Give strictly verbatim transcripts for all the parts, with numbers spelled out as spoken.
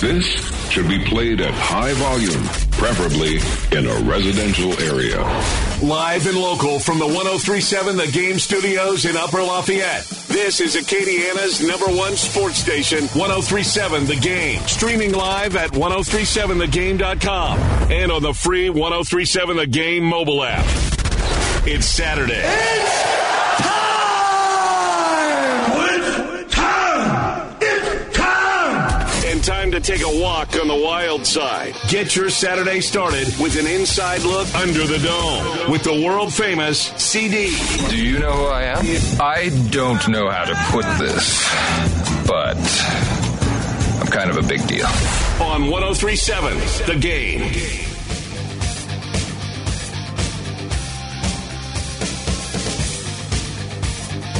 This should be played at high volume, preferably in a residential area. Live and local from the one oh three point seven The Game Studios in Upper Lafayette, this is Acadiana's number one sports station, one oh three point seven The Game. Streaming live at one oh three seven the game dot com and on the free one oh three point seven The Game mobile app. It's Saturday. It's- Time to take a walk on the wild side. Get your Saturday started with an inside look under the dome with the world-famous C D. Do you know who I am? I don't know how to put this, but I'm kind of a big deal. On one oh three point seven, The Game.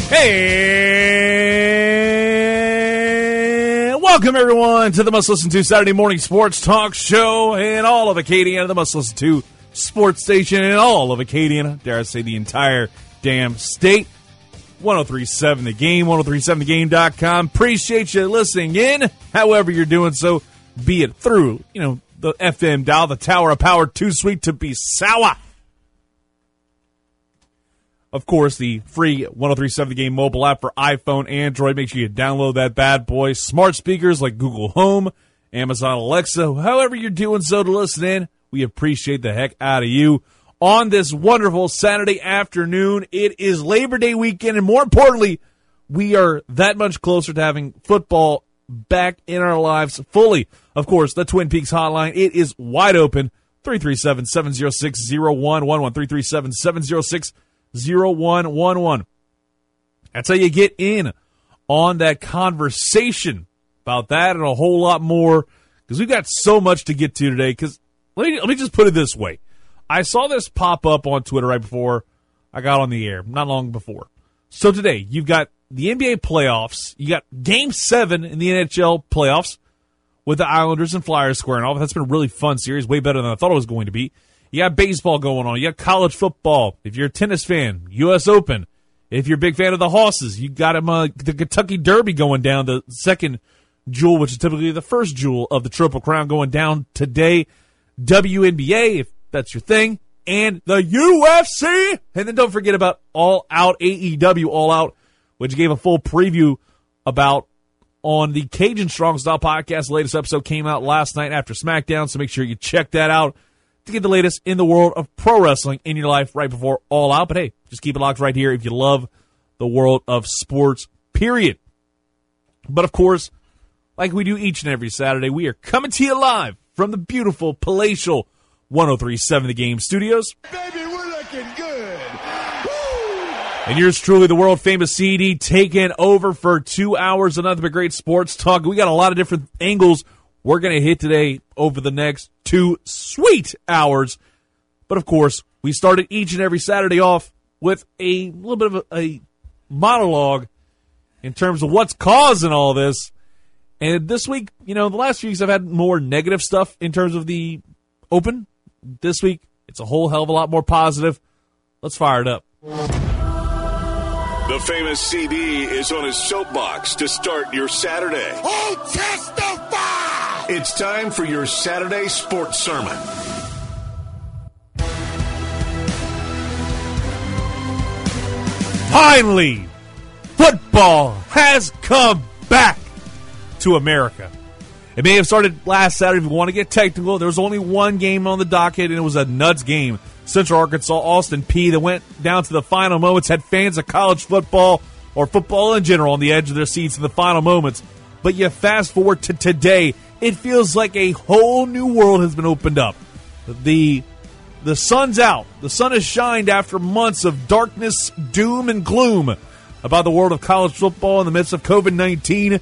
Hey! Welcome, everyone, to the must-listen-to Saturday morning sports talk show and all of Acadiana, the must-listen-to sports station and all of Acadiana, dare I say the entire damn state, one oh three point seven The Game, one oh three point seven the game dot com. Appreciate you listening in, however you're doing so, be it through, you know, the F M dial, the tower of power, too sweet to be sour. Of course, the free one oh three point seven The Game mobile app for iPhone, Android. Make sure you download that bad boy. Smart speakers like Google Home, Amazon Alexa, however you're doing so to listen in, we appreciate the heck out of you. On this wonderful Saturday afternoon, it is Labor Day weekend, and more importantly, we are that much closer to having football back in our lives fully. Of course, the Twin Peaks hotline, it is wide open, three three seven, seven oh six, oh one one one, three three seven, seven oh six, oh one one one. zero one one one. That's how you get in on that conversation about that and a whole lot more, because we've got so much to get to today. Because let me let me just put it this way: I saw this pop up on Twitter right before I got on the air, not long before. So today you've got the N B A playoffs, you got Game Seven in the N H L playoffs with the Islanders and Flyers squaring off. That's been a really fun series, way better than I thought it was going to be. You got baseball going on. You got college football. If you're a tennis fan, U S Open. If you're a big fan of the Hosses, you got him, uh, the Kentucky Derby going down, the second jewel, which is typically the first jewel of the Triple Crown, going down today. W N B A, if that's your thing, and the U F C. And then don't forget about All Out, A E W All Out, which gave a full preview about on the Cajun Strong Style podcast. The latest episode came out last night after SmackDown, so make sure you check that out to get the latest in the world of pro wrestling in your life right before All Out. But hey, just keep it locked right here if you love the world of sports, period. But of course, like we do each and every Saturday, we are coming to you live from the beautiful palatial one oh three point seven The Game Studios. Baby, we're looking good. Woo! And yours truly, the world famous C D, taking over for two hours, another great sports talk. We got a lot of different angles we're going to hit today over the next two sweet hours. But, of course, we started each and every Saturday off with a little bit of a, a monologue in terms of what's causing all this. And this week, you know, the last few weeks I've had more negative stuff in terms of the Open. This week, it's a whole hell of a lot more positive. Let's fire it up. The famous C D is on his soapbox to start your Saturday. Oh, testify! It's time for your Saturday sports sermon. Finally, football has come back to America. It may have started last Saturday. If you want to get technical, there was only one game on the docket, and it was a nuts game. Central Arkansas, Austin Peay, that went down to the final moments, had fans of college football or football in general on the edge of their seats in the final moments. But you fast forward to today, it feels like a whole new world has been opened up. The the sun's out. The sun has shined after months of darkness, doom, and gloom about the world of college football in the midst of covid nineteen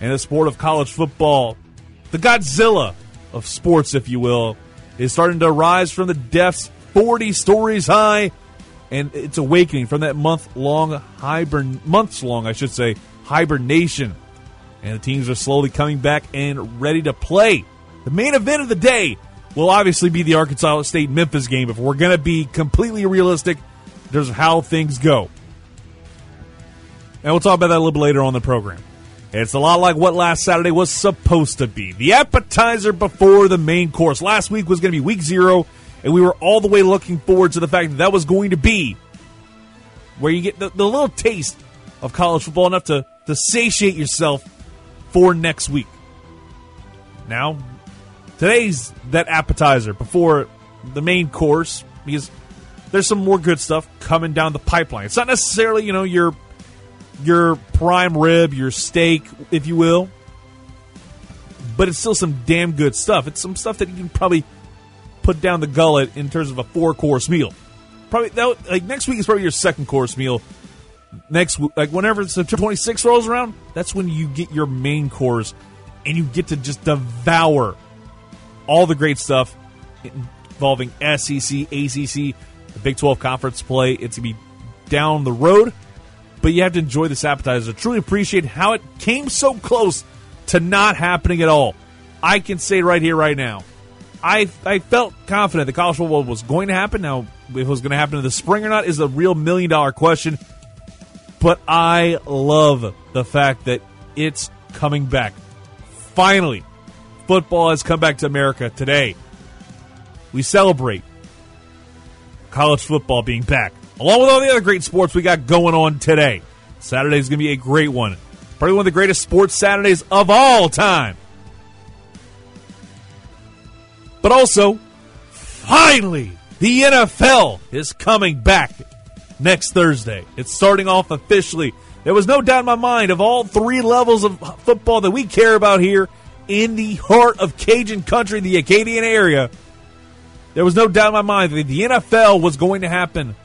and the sport of college football. The Godzilla of sports, if you will, is starting to rise from the depths forty stories high, and it's awakening from that month-long hibern- months-long, I should say, hibernation. And the teams are slowly coming back and ready to play. The main event of the day will obviously be the Arkansas State-Memphis game, if we're going to be completely realistic in terms of how things go. And we'll talk about that a little bit later on the program. It's a lot like what last Saturday was supposed to be. The appetizer before the main course. Last week was going to be week zero, and we were all the way looking forward to the fact that that was going to be where you get the, the little taste of college football enough to, to satiate yourself for next week. Now, today's that appetizer before the main course, because there's some more good stuff coming down the pipeline. It's not necessarily, you know, your your prime rib, your steak, if you will, but it's still some damn good stuff. It's some stuff that you can probably put down the gullet in terms of a four-course meal. Probably that, like next week is probably your second-course meal. Next, like whenever the twenty-sixth rolls around, that's when you get your main course, and you get to just devour all the great stuff involving S E C, A C C, the Big twelve conference play. It's going to be down the road, but you have to enjoy this appetizer. Truly appreciate how it came so close to not happening at all. I can say right here, right now, I I felt confident the college football was going to happen. Now, if it was going to happen in the spring or not is a real million-dollar question, but I love the fact that it's coming back. Finally, football has come back to America today. We celebrate college football being back, along with all the other great sports we got going on today. Saturday's going to be a great one. Probably one of the greatest sports Saturdays of all time. But also, finally, the N F L is coming back next Thursday. It's starting off officially. There was no doubt in my mind of all three levels of football that we care about here in the heart of Cajun country, the Acadian area. There was no doubt in my mind that the N F L was going to happen.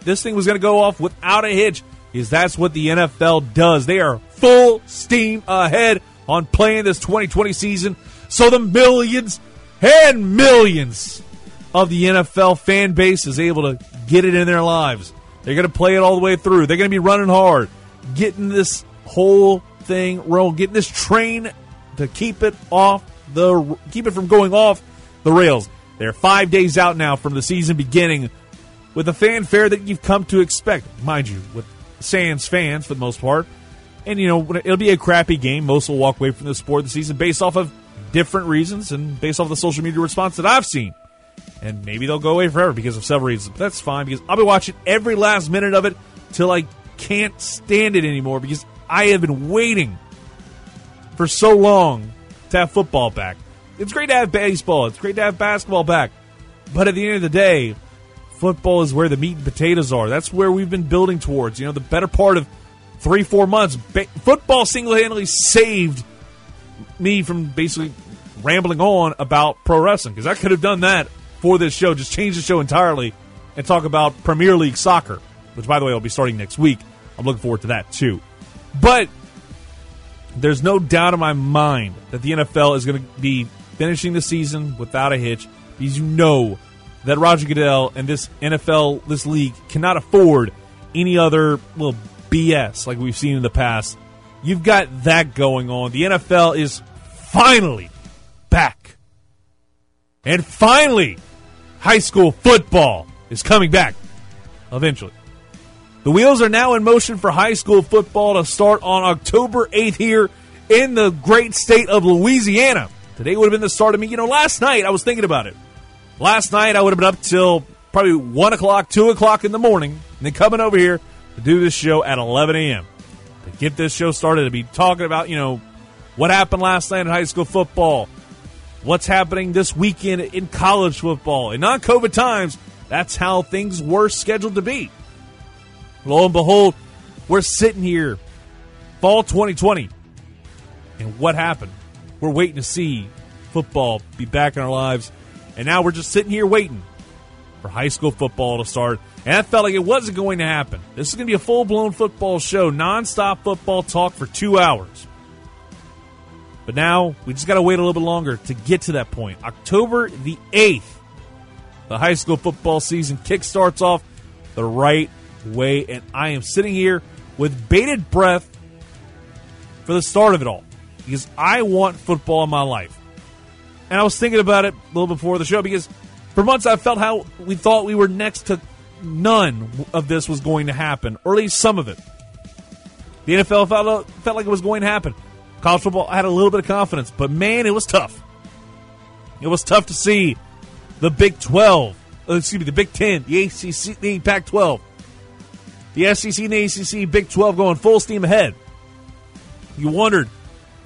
This thing was going to go off without a hitch, because that's what the N F L does. They are full steam ahead on playing this twenty twenty season, so the millions and millions of the N F L fan base is able to get it in their lives. They're going to play it all the way through. They're going to be running hard, getting this whole thing rolling, getting this train to keep it off the keep it from going off the rails. They're five days out now from the season beginning with a fanfare that you've come to expect, mind you, with Sans fans for the most part. And, you know, it'll be a crappy game. Most will walk away from the sport this season based off of different reasons and based off the social media response that I've seen. And maybe they'll go away forever because of several reasons. But that's fine, because I'll be watching every last minute of it till I can't stand it anymore, because I have been waiting for so long to have football back. It's great to have baseball. It's great to have basketball back. But at the end of the day, football is where the meat and potatoes are. That's where we've been building towards. You know, the better part of three, four months, ba- football single-handedly saved me from basically rambling on about pro wrestling, because I could have done that for this show, just change the show entirely and talk about Premier League soccer, which, by the way, will be starting next week. I'm looking forward to that, too. But there's no doubt in my mind that the N F L is going to be finishing the season without a hitch, because you know that Roger Goodell and this N F L, this league, cannot afford any other little B S like we've seen in the past. You've got that going on. The N F L is finally back. And finally, high school football is coming back eventually. The wheels are now in motion for high school football to start on October eighth here in the great state of Louisiana. Today would have been the start of me. You know, last night I was thinking about it. Last night I would have been up till probably one o'clock, two o'clock in the morning, and then coming over here to do this show at eleven a.m. to get this show started, to be talking about, you know, what happened last night in high school football, what's happening this weekend in college football. In non-COVID times, that's how things were scheduled to be. Lo and behold, we're sitting here, fall twenty twenty, and what happened? We're waiting to see football be back in our lives, and now we're just sitting here waiting for high school football to start. And I felt like it wasn't going to happen. This is going to be a full-blown football show, nonstop football talk for two hours. But now we just got to wait a little bit longer to get to that point. October the eighth, the high school football season kick starts off the right way, and I am sitting here with bated breath for the start of it all, because I want football in my life. And I was thinking about it a little before the show, because for months I felt how we thought we were next to none of this was going to happen, or at least some of it. The N F L felt, felt like it was going to happen. College football, I had a little bit of confidence, but man, it was tough. It was tough to see the Big twelve, excuse me, the Big ten, the A C C, the Pac twelve, the S E C and the A C C, Big twelve going full steam ahead. You wondered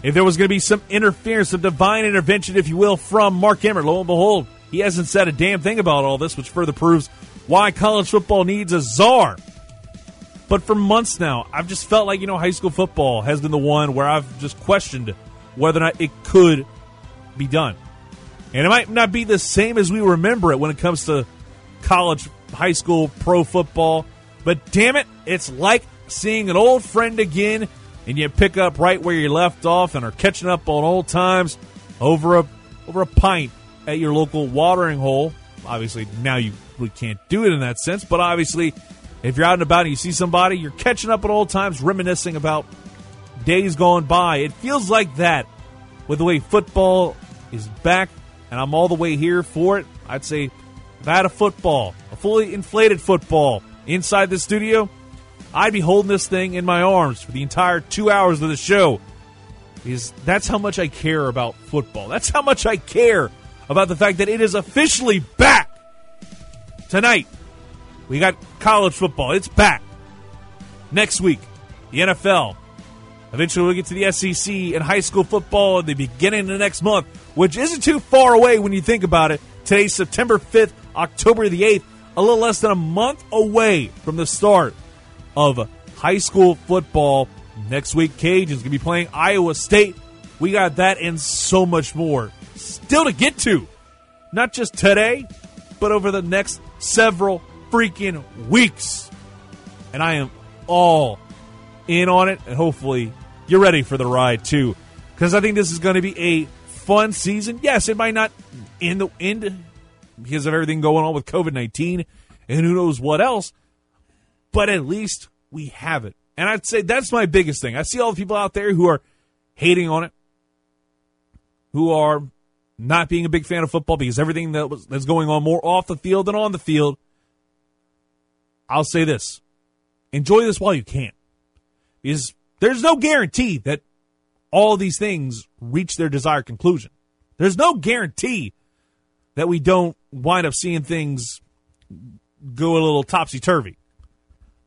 if there was going to be some interference, some divine intervention, if you will, from Mark Emmert. Lo and behold, he hasn't said a damn thing about all this, which further proves why college football needs a czar. But for months now, I've just felt like, you know, high school football has been the one where I've just questioned whether or not it could be done. And it might not be the same as we remember it when it comes to college, high school, pro football. But damn it, it's like seeing an old friend again, and you pick up right where you left off and are catching up on old times over a over a pint at your local watering hole. Obviously, now you really can't do it in that sense, but obviously, if you're out and about and you see somebody, you're catching up at old times, reminiscing about days gone by. It feels like that with the way football is back, and I'm all the way here for it. I'd say if I had a football, a fully inflated football inside the studio, I'd be holding this thing in my arms for the entire two hours of the show. Because that's how much I care about football. That's how much I care about the fact that it is officially back tonight. We got college football. It's back. Next week, the N F L. Eventually we'll get to the S E C and high school football at the beginning of the next month, which isn't too far away when you think about it. Today's September fifth, October the eighth, a little less than a month away from the start of high school football. Next week, Cajuns going to be playing Iowa State. We got that and so much more still to get to. Not just today, but over the next several freaking weeks, and I am all in on it, and hopefully you're ready for the ride too, because I think this is going to be a fun season. Yes, it might not end the end because of everything going on with COVID nineteen and who knows what else, but at least we have it. And I'd say that's my biggest thing. I see all the people out there who are hating on it, who are not being a big fan of football because everything that was that's going on more off the field than on the field. I'll say this. Enjoy this while you can. Because there's no guarantee that all these things reach their desired conclusion. There's no guarantee that we don't wind up seeing things go a little topsy-turvy.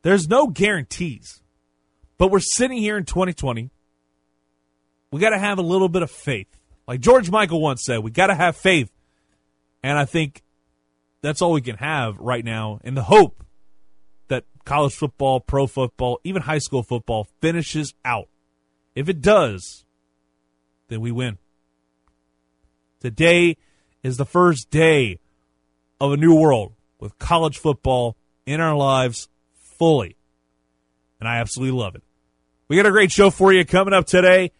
There's no guarantees. But we're sitting here in twenty twenty. We got to have a little bit of faith. Like George Michael once said, we got to have faith. And I think that's all we can have right now in the hope that college football, pro football, even high school football finishes out. If it does, then we win. Today is the first day of a new world with college football in our lives fully. And I absolutely love it. We got a great show for you coming up today.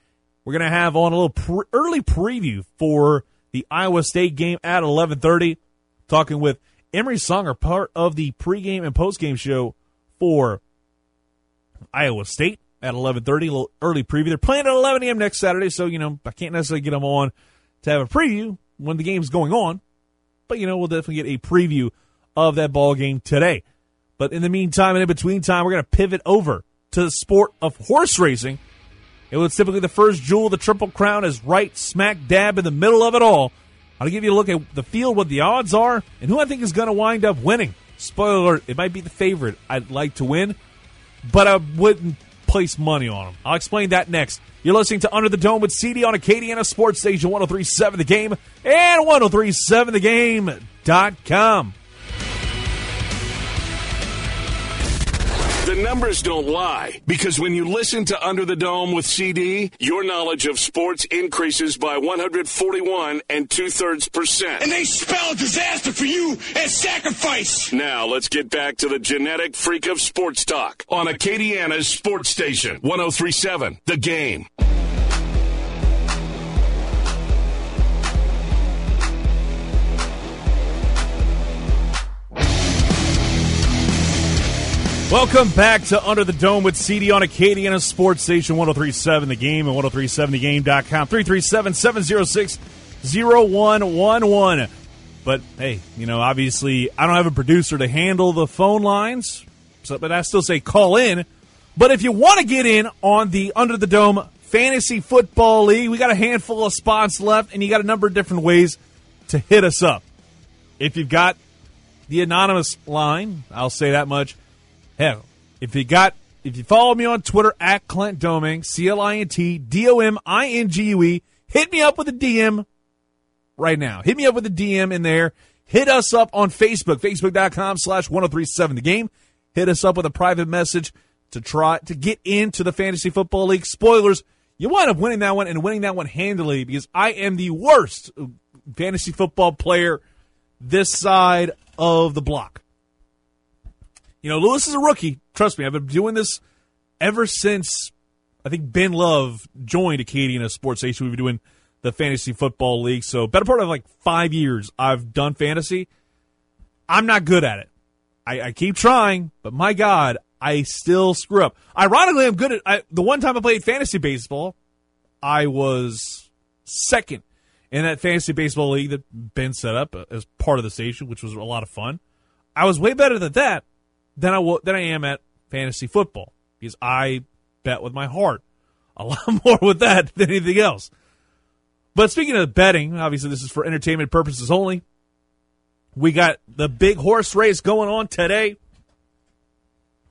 We're going to have on a little pre- early preview for the Iowa State game at eleven thirty. Talking with Emery Songer, part of the pregame and postgame show for Iowa State at eleven thirty, a little early preview. They're playing at eleven a.m. next Saturday, so, you know, I can't necessarily get them on to have a preview when the game's going on. But, you know, we'll definitely get a preview of that ball game today. But in the meantime and in between time, we're going to pivot over to the sport of horse racing. It was typically the first jewel of the Triple Crown is right smack dab in the middle of it all. I'll give you a look at the field, what the odds are, and who I think is going to wind up winning. Spoiler alert, it might be the favorite I'd like to win, but I wouldn't place money on them. I'll explain that next. You're listening to Under the Dome with C D on Acadiana Sports Station one oh three point seven The Game and ten thirty-seven the game dot com. The numbers don't lie, because when you listen to Under the Dome with C D, your knowledge of sports increases by one hundred forty-one and two-thirds percent. And they spell disaster for you as sacrifice. Now let's get back to the genetic freak of sports talk on Acadiana's Sports Station, one oh three point seven The Game. Welcome back to Under the Dome with C D on Acadiana Sports Station one oh three point seven The Game and ten thirty-seven the game dot com, three three seven, seven oh six, oh one one one. But, hey, you know, obviously I don't have a producer to handle the phone lines, so, but I still say call in. But if you want to get in on the Under the Dome Fantasy Football League. We got a handful of spots left, and you got a number of different ways to hit us up. If you've got the anonymous line, I'll say that much. Hell, if you got, if you follow me on Twitter at Clint Domingue, C L I N T D O M I N G U E, hit me up with a D M right now. Hit me up with a D M in there. Hit us up on Facebook, facebook dot com slash ten thirty-seven The Game. Hit us up with a private message to try to get into the Fantasy Football League. Spoilers, you wind up winning that one and winning that one handily because I am the worst fantasy football player this side of the block. You know, Lewis is a rookie. Trust me, I've been doing this ever since I think Ben Love joined Acadiana Sports Station. We've been doing the Fantasy Football League. So better part of like five years I've done fantasy. I'm not good at it. I, I keep trying, but my God, I still screw up. Ironically, I'm good at I, the one time I played fantasy baseball, I was second in that fantasy baseball league that Ben set up as part of the station, which was a lot of fun. I was way better at that than I, than I am at fantasy football because I bet with my heart a lot more with that than anything else. But speaking of betting, obviously this is for entertainment purposes only. We got the big horse race going on today.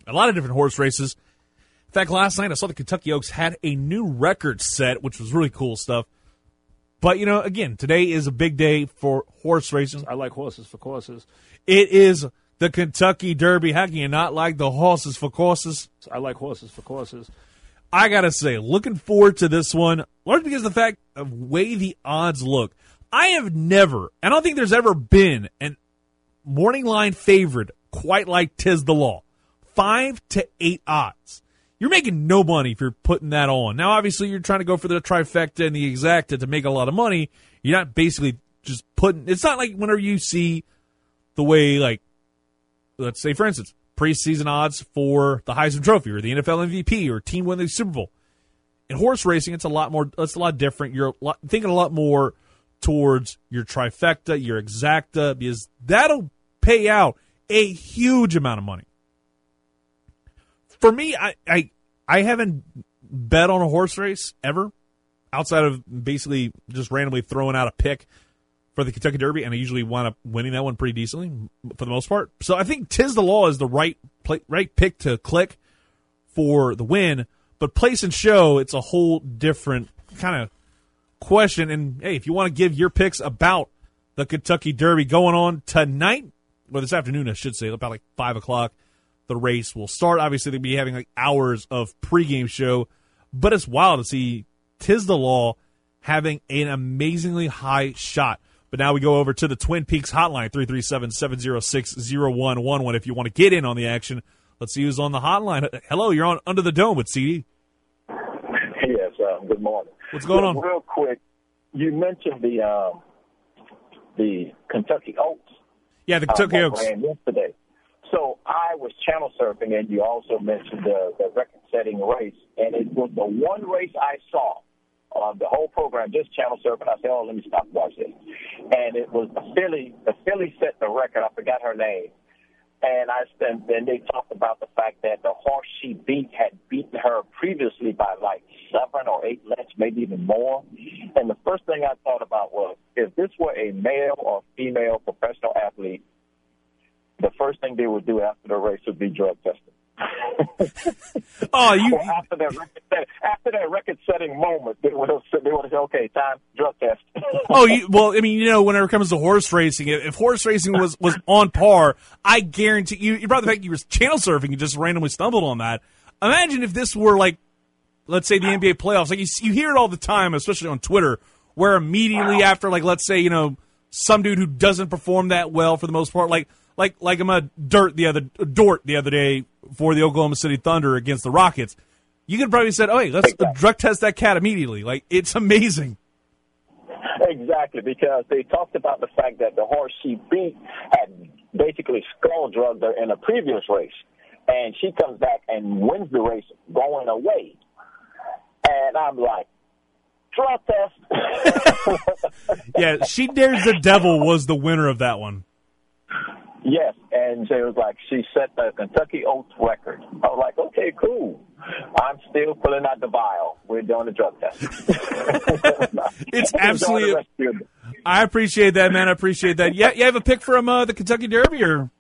A lot of different horse races. In fact, last night I saw the Kentucky Oaks had a new record set, which was really cool stuff. But, you know, again, today is a big day for horse racing. I like horses for courses. It is the Kentucky Derby. How can you not like the horses for courses? I like horses for courses. I got to say, looking forward to this one, largely because of the fact of way the odds look. I have never, and I don't think there's ever been, a morning line favorite quite like Tiz the Law. Five to eight odds. You're making no money if you're putting that on. Now, obviously, you're trying to go for the trifecta and the exacta to make a lot of money. You're not basically just putting, it's not like whenever you see the way, like, let's say, for instance, preseason odds for the Heisman Trophy or the N F L M V P or team winning the Super Bowl. In horse racing, it's a lot more. It's a lot different. You're a lot, thinking a lot more towards your trifecta, your exacta, because that'll pay out a huge amount of money. For me, I I, I haven't bet on a horse race ever, outside of basically just randomly throwing out a pick for the Kentucky Derby, and I usually wind up winning that one pretty decently for the most part. So I think Tiz the Law is the right play, right pick to click for the win. But place and show, it's a whole different kind of question. And hey, if you want to give your picks about the Kentucky Derby going on tonight, or this afternoon, I should say, about like five o'clock, the race will start. Obviously, they'll be having like hours of pregame show, but it's wild to see Tiz the Law having an amazingly high shot. But now we go over to the Twin Peaks hotline, three three seven, seven oh six, oh one one one. If you want to get in on the action, let's see who's on the hotline. Hello, you're on Under the Dome with C D. Yes, uh, good morning. What's going on? Real quick, you mentioned the um, the Kentucky Oaks. Yeah, the Kentucky uh, Oaks. Yesterday. So I was channel surfing, and you also mentioned the, the record-setting race, and it was the one race I saw on uh, the whole program, just channel surfing. I said, oh, let me stop and watch this. And it was the Philly. The Philly set the record. I forgot her name. And I and then they talked about the fact that the horse she beat had beaten her previously by like seven or eight lengths, maybe even more. And the first thing I thought about was, if this were a male or female professional athlete, the first thing they would do after the race would be drug testing. oh, you after that record setting, after that record-setting moment, they would have said, they would have said, "Okay, time drug test." oh, you, well, I mean, you know, whenever it comes to horse racing, if horse racing was, was on par, I guarantee you, you brought the fact you were channel surfing and just randomly stumbled on that. Imagine if this were like, let's say, the N B A playoffs. Like you, you hear it all the time, especially on Twitter, where immediately wow. after, like, let's say, you know, some dude who doesn't perform that well for the most part, like. Like like I'm a dirt the other Dort the other day for the Oklahoma City Thunder against the Rockets, you could probably said, "Oh, hey, let's exactly. drug test that cat immediately." Like it's amazing. Exactly, because they talked about the fact that the horse she beat had basically skull drugged her in a previous race, and she comes back and wins the race going away, and I'm like. Drug test. yeah, She Dares the Devil was the winner of that one. Yes, and And she was like, she set the Kentucky Oats record. I was like, okay, cool. I'm still pulling out the vial. We're doing the drug test. It's absolutely – I appreciate that, man. I appreciate that. Yeah, you have a pick from uh, the Kentucky Derby? Or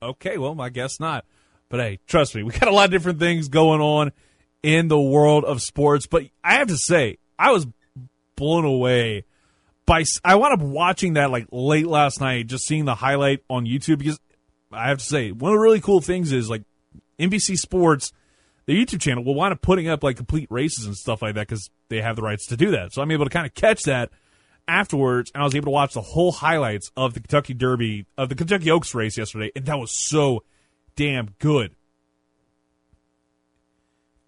okay, well, I guess not. But, hey, trust me, we got a lot of different things going on in the world of sports. But I have to say, I was blown away by – I wound up watching that, like, late last night, just seeing the highlight on YouTube. Because I have to say, one of the really cool things is, like, N B C Sports, their YouTube channel, will wind up putting up, like, complete races and stuff like that because they have the rights to do that. So I'm able to kind of catch that afterwards, and I was able to watch the whole highlights of the Kentucky Derby, of the Kentucky Oaks race yesterday, and that was so – damn good.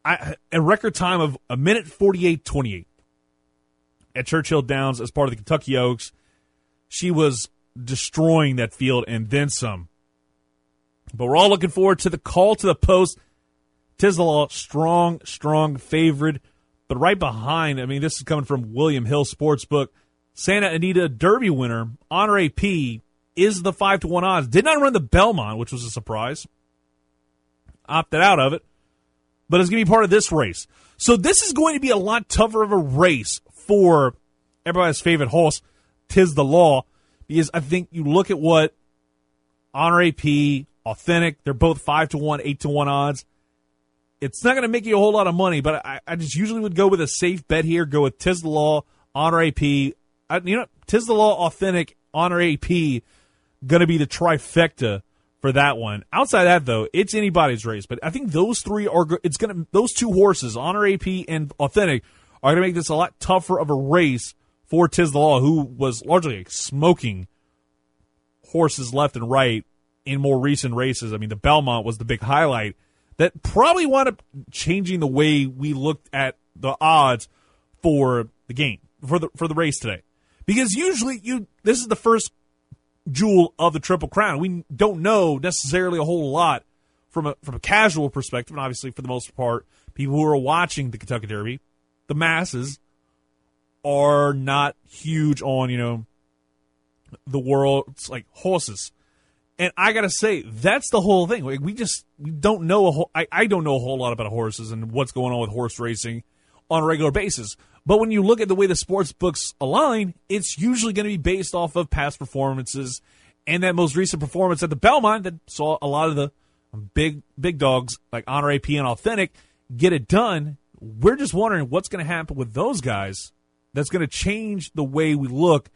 I, a record time of a minute forty-eight twenty-eight at Churchill Downs as part of the Kentucky Oaks. She was destroying that field and then some. But we're all looking forward to the call to the post. Tiz the Law, strong, strong favorite. But right behind, I mean, this is coming from William Hill Sportsbook. Santa Anita Derby winner, Honor A P, is the five to one odds. Did not run the Belmont, which was a surprise. Opted out of it, but it's going to be part of this race. So this is going to be a lot tougher of a race for everybody's favorite horse, Tiz the Law, because I think you look at what Honor A P, Authentic, they're both five to one, eight to one odds. It's not going to make you a whole lot of money, but I, I just usually would go with a safe bet here, go with Tiz the Law, Honor A P. I, you know, Tiz the Law, Authentic, Honor A P, going to be the trifecta for that one. Outside that, though, it's anybody's race. But I think those three are – it's going to – those two horses, Honor A P and Authentic, are going to make this a lot tougher of a race for Tiz the Law, who was largely smoking horses left and right in more recent races. I mean, the Belmont was the big highlight that probably wound up changing the way we looked at the odds for the game, for the for the race today. Because usually you – this is the first – jewel of the Triple Crown. We don't know necessarily a whole lot from a from a casual perspective, and obviously for the most part, people who are watching the Kentucky Derby, the masses, are not huge on, you know, the world's like horses. And I gotta say, that's the whole thing. Like, we just we don't know a whole I, I don't know a whole lot about horses and what's going on with horse racing on a regular basis. But when you look at the way the sports books align, it's usually going to be based off of past performances and that most recent performance at the Belmont that saw a lot of the big big dogs like Honor A P and Authentic get it done. We're just wondering what's going to happen with those guys that's going to change the way we look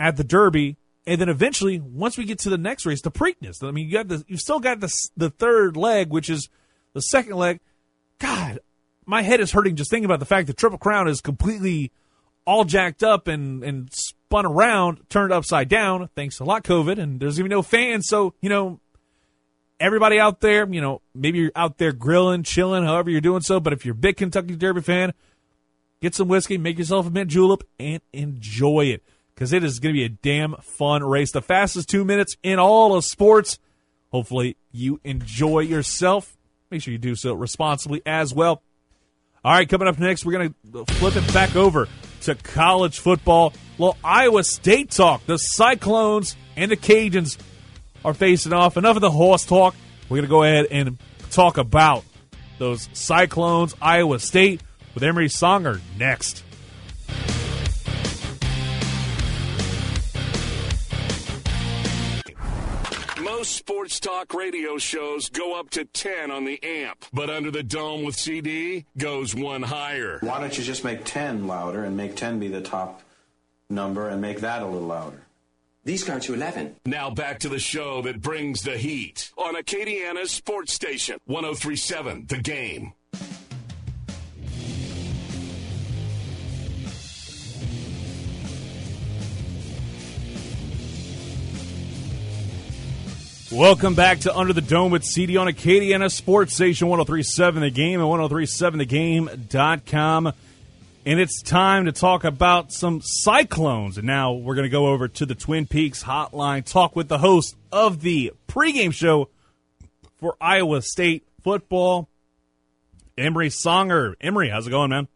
at the Derby. And then eventually, once we get to the next race, the Preakness. I mean, you got the, you've still got the, the third leg, which is the second leg. God, my head is hurting just thinking about the fact that Triple Crown is completely all jacked up and, and spun around, turned upside down. Thanks a lot, COVID. And there's even no fans. So, you know, everybody out there, you know, maybe you're out there grilling, chilling, however you're doing so. But if you're a big Kentucky Derby fan, get some whiskey, make yourself a mint julep, and enjoy it. Because it is going to be a damn fun race. The fastest two minutes in all of sports. Hopefully you enjoy yourself. Make sure you do so responsibly as well. All right, coming up next, we're going to flip it back over to college football. Well, Iowa State talk. The Cyclones and the Cajuns are facing off. Enough of the horse talk. We're going to go ahead and talk about those Cyclones, Iowa State, with Emery Songer next. Sports talk radio shows go up to ten on the amp, but Under the Dome with C D goes one higher. Why don't you just make ten louder and make ten be the top number and make that a little louder? These go to eleven. Now back to the show that brings the heat on Acadiana's sports station, one oh three point seven The Game. Welcome back to Under the Dome with C D on Acadiana Sports Station, one oh three point seven The Game and one oh three point seven the game dot com. And it's time to talk about some Cyclones. And now we're going to go over to the Twin Peaks Hotline, talk with the host of the pregame show for Iowa State football, Emery Songer. Emery, how's it going, man?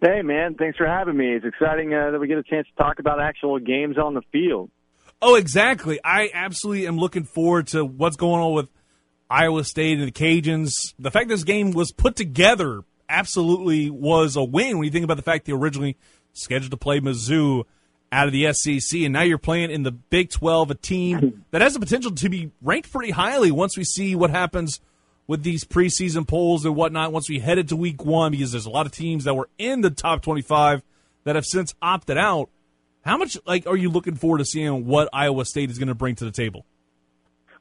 Hey, man. Thanks for having me. It's exciting uh, that we get a chance to talk about actual games on the field. Oh, exactly. I absolutely am looking forward to what's going on with Iowa State and the Cajuns. The fact this game was put together absolutely was a win when you think about the fact they originally scheduled to play Mizzou out of the S E C, and now you're playing in the Big twelve, a team that has the potential to be ranked pretty highly once we see what happens with these preseason polls and whatnot once we headed to week one, because there's a lot of teams that were in the top twenty-five that have since opted out. How much like are you looking forward to seeing what Iowa State is going to bring to the table?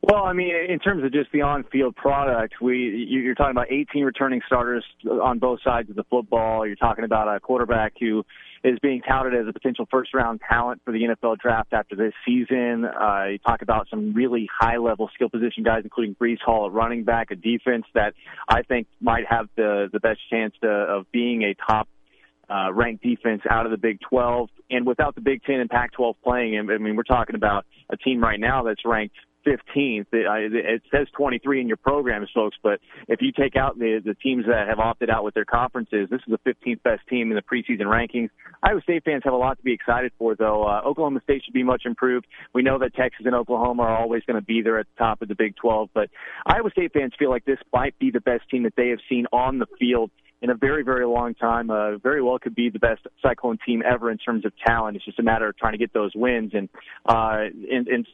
Well, I mean, in terms of just the on-field product, we you're talking about eighteen returning starters on both sides of the football. You're talking about a quarterback who is being touted as a potential first-round talent for the N F L draft after this season. Uh, you talk about some really high-level skill position guys, including Brees Hall, a running back, a defense that I think might have the, the best chance to, of being a top uh, ranked defense out of the Big twelve. And without the Big ten and Pac twelve playing, I mean, we're talking about a team right now that's ranked fifteenth. It says twenty-three in your programs, folks, but if you take out the, the teams that have opted out with their conferences, this is the fifteenth best team in the preseason rankings. Iowa State fans have a lot to be excited for, though. Uh, Oklahoma State should be much improved. We know that Texas and Oklahoma are always going to be there at the top of the Big twelve, but Iowa State fans feel like this might be the best team that they have seen on the field in a very, very long time. Uh, very well could be the best Cyclone team ever in terms of talent. It's just a matter of trying to get those wins, and uh, and, and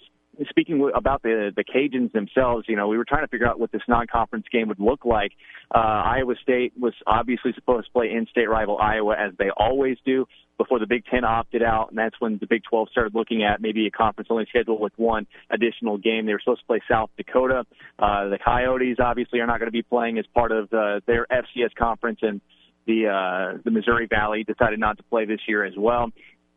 speaking about the, the Cajuns themselves, you know, we were trying to figure out what this non-conference game would look like. Uh, Iowa State was obviously supposed to play in-state rival Iowa, as they always do, before the Big Ten opted out, and that's when the Big twelve started looking at maybe a conference-only schedule with one additional game. They were supposed to play South Dakota. Uh, the Coyotes obviously are not going to be playing as part of uh, their F C S conference, and the uh, the Missouri Valley decided not to play this year as well.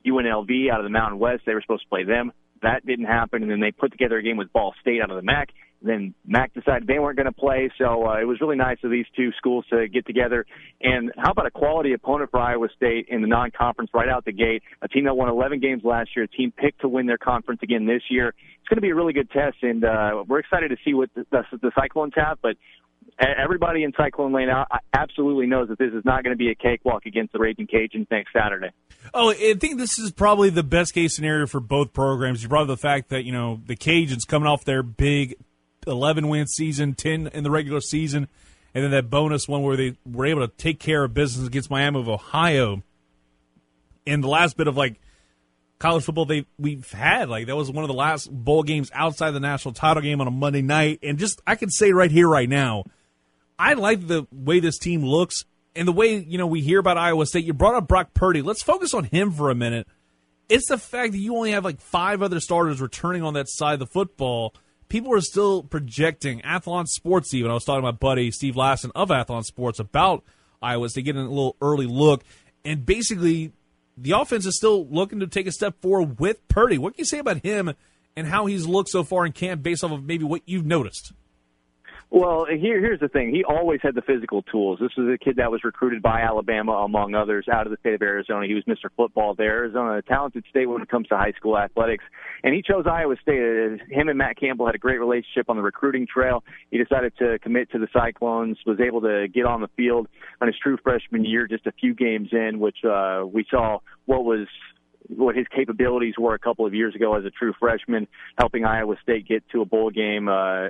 U N L V out of the Mountain West, they were supposed to play them. That didn't happen, and then they put together a game with Ball State out of the M A C. Then M A C decided they weren't going to play, so uh, it was really nice of these two schools to get together. And how about a quality opponent for Iowa State in the non-conference right out the gate, a team that won eleven games last year, a team picked to win their conference again this year. It's going to be a really good test, and uh, we're excited to see what the, the, the Cyclones have, but everybody in Cyclone Lane absolutely knows that this is not going to be a cakewalk against the Ragin' Cajuns next Saturday. Oh, I think this is probably the best-case scenario for both programs. You brought up the fact that, you know, the Cajuns coming off their big eleven-win season, ten in the regular season, and then that bonus one where they were able to take care of business against Miami of Ohio. And the last bit of, like, college football they we've had, like, that was one of the last bowl games outside the national title game on a Monday night. And just I can say right here, right now, I like the way this team looks and the way, you know, we hear about Iowa State. You brought up Brock Purdy. Let's focus on him for a minute. It's the fact that you only have like five other starters returning on that side of the football. People are still projecting Athlon Sports even. I was talking to my buddy Steve Lassen of Athlon Sports about Iowa State getting a little early look. And basically the offense is still looking to take a step forward with Purdy. What can you say about him and how he's looked so far in camp based off of maybe what you've noticed? Well, here, here's the thing. He always had the physical tools. This was a kid that was recruited by Alabama, among others, out of the state of Arizona. He was Mister Football there. Arizona, a talented state when it comes to high school athletics. And he chose Iowa State. Him and Matt Campbell had a great relationship on the recruiting trail. He decided to commit to the Cyclones, was able to get on the field on his true freshman year just a few games in, which uh, we saw what was – what his capabilities were a couple of years ago as a true freshman, helping Iowa State get to a bowl game uh,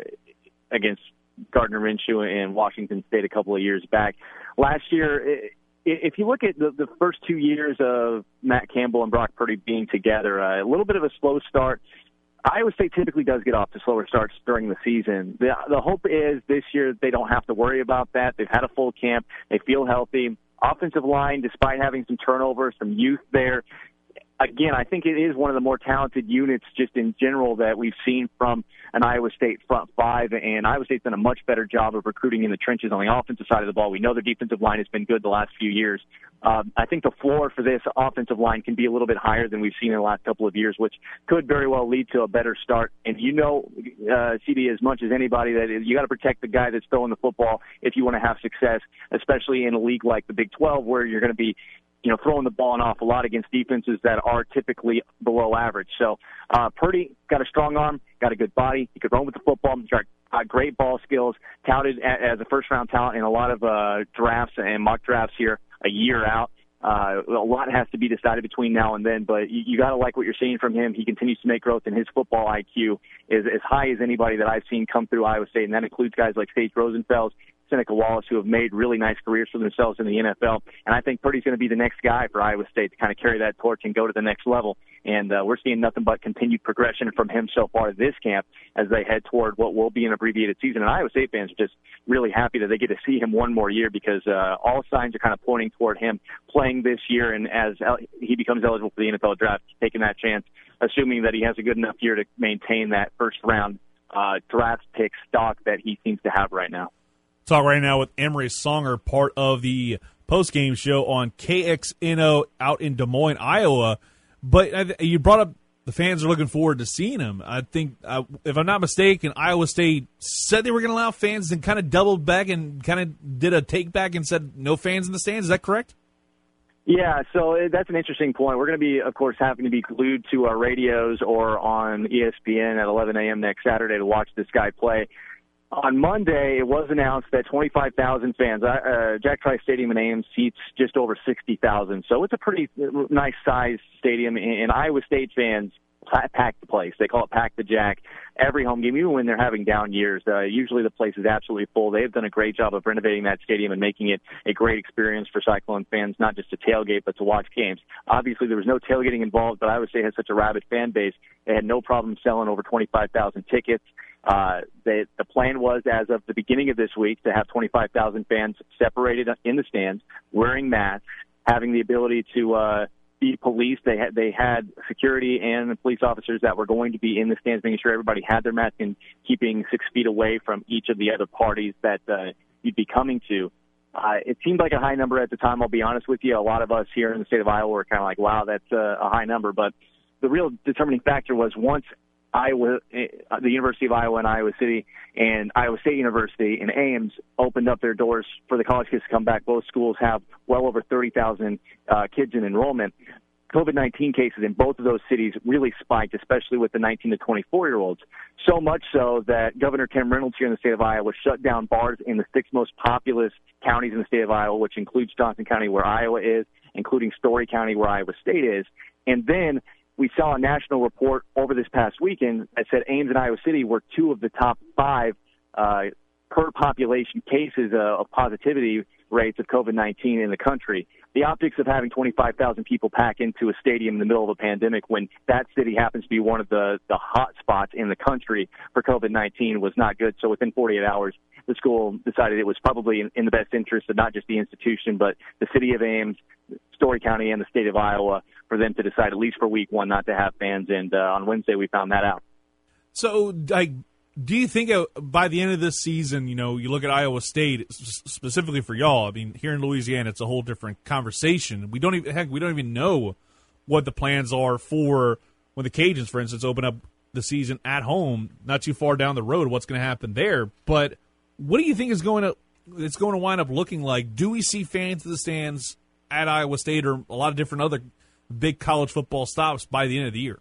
against – Gardner Minshew in Washington State a couple of years back. Last year, if you look at the, the first two years of Matt Campbell and Brock Purdy being together, uh, a little bit of a slow start. Iowa State typically does get off to slower starts during the season. The, the hope is this year they don't have to worry about that. They've had a full camp. They feel healthy. Offensive line, despite having some turnovers, some youth there, again, I think it is one of the more talented units just in general that we've seen from an Iowa State front five, and Iowa State's done a much better job of recruiting in the trenches on the offensive side of the ball. We know their defensive line has been good the last few years. Um, I think the floor for this offensive line can be a little bit higher than we've seen in the last couple of years, which could very well lead to a better start. And you know, uh, C D, as much as anybody, that you got to protect the guy that's throwing the football if you want to have success, especially in a league like the Big twelve where you're going to be, you know, throwing the ball an awful lot against defenses that are typically below average. So uh, Purdy got a strong arm, got a good body. He could run with the football. He's got uh, great ball skills, touted as a first-round talent in a lot of uh, drafts and mock drafts here a year out. Uh, a lot has to be decided between now and then, but you, you got to like what you're seeing from him. He continues to make growth, and his football I Q is as high as anybody that I've seen come through Iowa State, and that includes guys like Sage Rosenfels, Seneca Wallace, who have made really nice careers for themselves in the N F L. And I think Purdy's going to be the next guy for Iowa State to kind of carry that torch and go to the next level. And uh, we're seeing nothing but continued progression from him so far this camp as they head toward what will be an abbreviated season. And Iowa State fans are just really happy that they get to see him one more year, because uh, all signs are kind of pointing toward him playing this year, and as he becomes eligible for the N F L draft, taking that chance, assuming that he has a good enough year to maintain that first-round uh, draft pick stock that he seems to have right now. Talk right now with Emery Songer, part of the post-game show on K X N O out in Des Moines, Iowa. But you brought up the fans are looking forward to seeing him. I think, uh, if I'm not mistaken, Iowa State said they were going to allow fans and kind of doubled back and kind of did a take back and said no fans in the stands. Is that correct? Yeah, so that's an interesting point. We're going to be, of course, having to be glued to our radios or on E S P N at eleven a.m. next Saturday to watch this guy play. On Monday, it was announced that twenty-five thousand fans, uh, Jack Trice Stadium in Ames seats just over sixty thousand. So it's a pretty nice sized stadium, and Iowa State fans pack the place. They call it Pack the Jack. Every home game, even when they're having down years, uh, usually the place is absolutely full. They've done a great job of renovating that stadium and making it a great experience for Cyclone fans, not just to tailgate, but to watch games. Obviously, there was no tailgating involved, but Iowa State has such a rabid fan base, they had no problem selling over twenty-five thousand tickets. Uh, they, the plan was, as of the beginning of this week, to have twenty-five thousand fans separated in the stands, wearing masks, having the ability to uh, be policed. They had, they had security and police officers that were going to be in the stands, making sure everybody had their mask and keeping six feet away from each of the other parties that uh, you'd be coming to. Uh, it seemed like a high number at the time, I'll be honest with you. A lot of us here in the state of Iowa were kind of like, wow, that's uh, a high number. But the real determining factor was once Iowa, the University of Iowa in Iowa City and Iowa State University in Ames opened up their doors for the college kids to come back. Both schools have well over thirty thousand uh, kids in enrollment. COVID nineteen cases in both of those cities really spiked, especially with the nineteen to twenty-four-year-olds, so much so that Governor Kim Reynolds here in the state of Iowa shut down bars in the six most populous counties in the state of Iowa, which includes Johnson County, where Iowa is, including Story County, where Iowa State is. And then we saw a national report over this past weekend that said Ames and Iowa City were two of the top five uh, per population cases uh, of positivity rates of COVID nineteen in the country. The optics of having twenty-five thousand people pack into a stadium in the middle of a pandemic when that city happens to be one of the, the hot spots in the country for COVID nineteen was not good. So within forty-eight hours, the school decided it was probably in, in the best interest of not just the institution, but the city of Ames, Story County, and the state of Iowa for them to decide, at least for week one, not to have fans. And uh, on Wednesday, we found that out. So, like, do you think by the end of this season, you know, you look at Iowa State specifically for y'all. I mean, here in Louisiana, it's a whole different conversation. We don't even heck, we don't even know what the plans are for when the Cajuns, for instance, open up the season at home. Not too far down the road, what's going to happen there? But what do you think is going to it's going to wind up looking like? Do we see fans in the stands at Iowa State or a lot of different other big college football stops by the end of the year?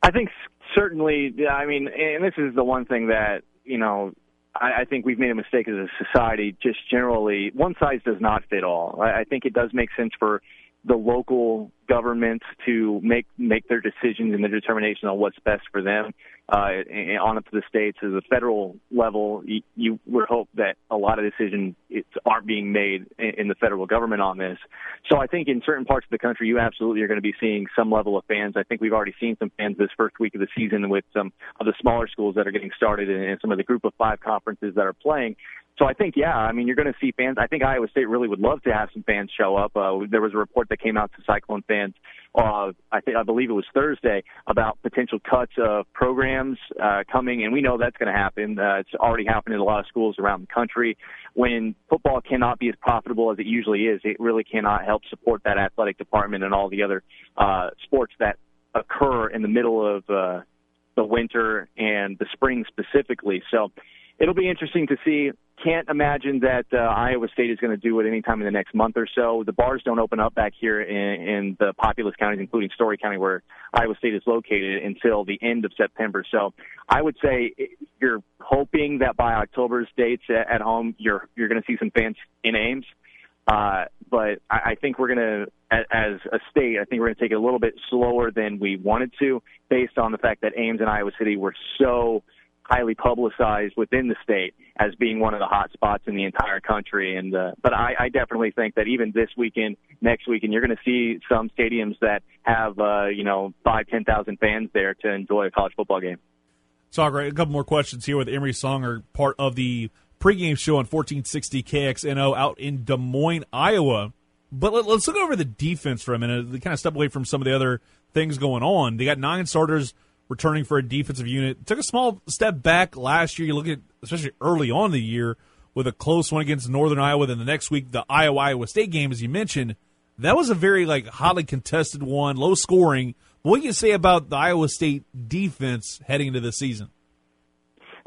I think. Certainly, I mean, and this is the one thing that, you know, I, I think we've made a mistake as a society just generally. One size does not fit all. I, I think it does make sense for the local governments to make make their decisions and their determination on what's best for them. Uh, and on up to the states, as a federal level, you, you would hope that a lot of decisions aren't being made in, in the federal government on this. So I think in certain parts of the country, you absolutely are going to be seeing some level of fans. I think we've already seen some fans this first week of the season with some of the smaller schools that are getting started and, and some of the group of five conferences that are playing. So I think, yeah, I mean, you're going to see fans. I think Iowa State really would love to have some fans show up. Uh, there was a report that came out to Cyclone fans, uh, I think I believe it was Thursday, about potential cuts of programs uh, coming, and we know that's going to happen. Uh, it's already happened in a lot of schools around the country. When football cannot be as profitable as it usually is, it really cannot help support that athletic department and all the other uh, sports that occur in the middle of uh, the winter and the spring specifically. So it'll be interesting to see. Can't imagine that uh, Iowa State is going to do it anytime in the next month or so. The bars don't open up back here in, in the populous counties, including Story County, where Iowa State is located, until the end of September. So I would say you're hoping that by October's dates at home, you're you're going to see some fans in Ames. Uh, but I, I think we're going to, as a state, I think we're going to take it a little bit slower than we wanted to, based on the fact that Ames and Iowa City were so highly publicized within the state as being one of the hot spots in the entire country. And uh, but I, I definitely think that even this weekend, next weekend, you're going to see some stadiums that have uh, you know five, ten thousand fans there to enjoy a college football game. So, a couple more questions here with Emery Songer, part of the pregame show on fourteen sixty K X N O out in Des Moines, Iowa. But let, let's look over the defense for a minute. They kind of step away from some of the other things going on. They got nine starters returning for a defensive unit. Took a small step back last year. You look at, especially early on in the year, with a close one against Northern Iowa. Then the next week, the Iowa-Iowa State game, as you mentioned, that was a very like hotly contested one, low scoring. What do you say about the Iowa State defense heading into the season?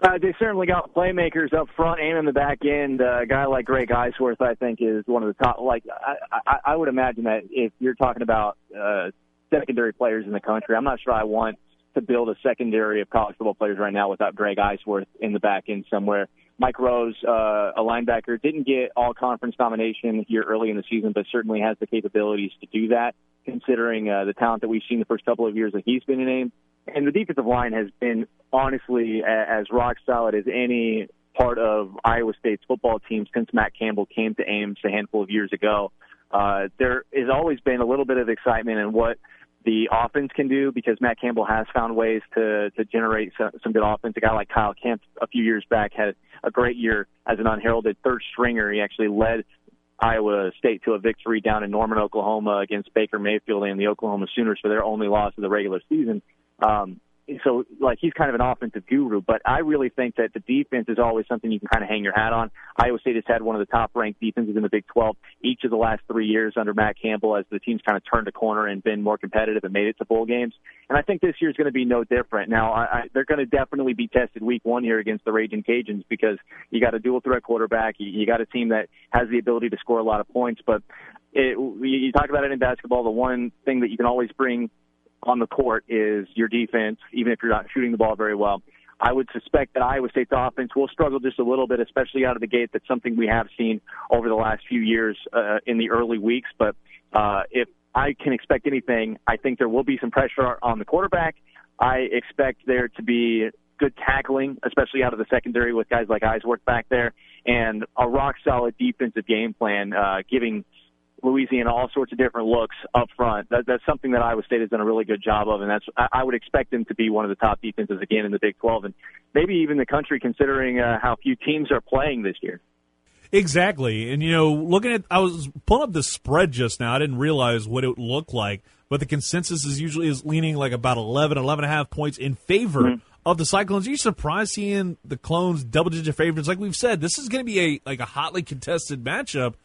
Uh, they certainly got playmakers up front and in the back end. Uh, a guy like Greg Eisworth, I think, is one of the top. Like I, I, I would imagine that if you're talking about uh, secondary players in the country, I'm not sure I want to build a secondary of college football players right now without Greg Eisworth in the back end somewhere. Mike Rose, uh, a linebacker, didn't get all-conference nomination here early in the season, but certainly has the capabilities to do that, considering uh, the talent that we've seen the first couple of years that he's been named. And the defensive line has been honestly as rock solid as any part of Iowa State's football team since Matt Campbell came to Ames a handful of years ago. Uh, there has always been a little bit of excitement in what the offense can do, because Matt Campbell has found ways to, to generate some, some good offense. A guy like Kyle Kemp a few years back had a great year as an unheralded third stringer. He actually led Iowa State to a victory down in Norman, Oklahoma against Baker Mayfield and the Oklahoma Sooners for their only loss of the regular season. Um, so, like, he's kind of an offensive guru, but I really think that the defense is always something you can kind of hang your hat on. Iowa State has had one of the top-ranked defenses in the Big twelve each of the last three years under Matt Campbell, as the team's kind of turned a corner and been more competitive and made it to bowl games. And I think this year's going to be no different. Now, I, I, they're going to definitely be tested week one here against the Ragin' Cajuns, because you got a dual-threat quarterback, you, you got a team that has the ability to score a lot of points. But it, you talk about it in basketball, the one thing that you can always bring on the court is your defense, even if you're not shooting the ball very well. I would suspect that Iowa State's offense will struggle just a little bit, especially out of the gate. That's something we have seen over the last few years uh, in the early weeks. But uh, if I can expect anything, I think there will be some pressure on the quarterback. I expect there to be good tackling, especially out of the secondary with guys like Eisworth back there, and a rock-solid defensive game plan, uh, giving Louisiana all sorts of different looks up front. That, that's something that Iowa State has done a really good job of, and that's I would expect them to be one of the top defenses again in the Big twelve, and maybe even the country, considering uh, how few teams are playing this year. Exactly. And, you know, looking at – I was pulling up the spread just now. I didn't realize what it would look like, but the consensus is usually is leaning like about eleven, eleven and a half points in favor mm-hmm. of the Cyclones. Are you surprised seeing the Clones double-digit favorites? Like we've said, this is going to be a like a hotly contested matchup.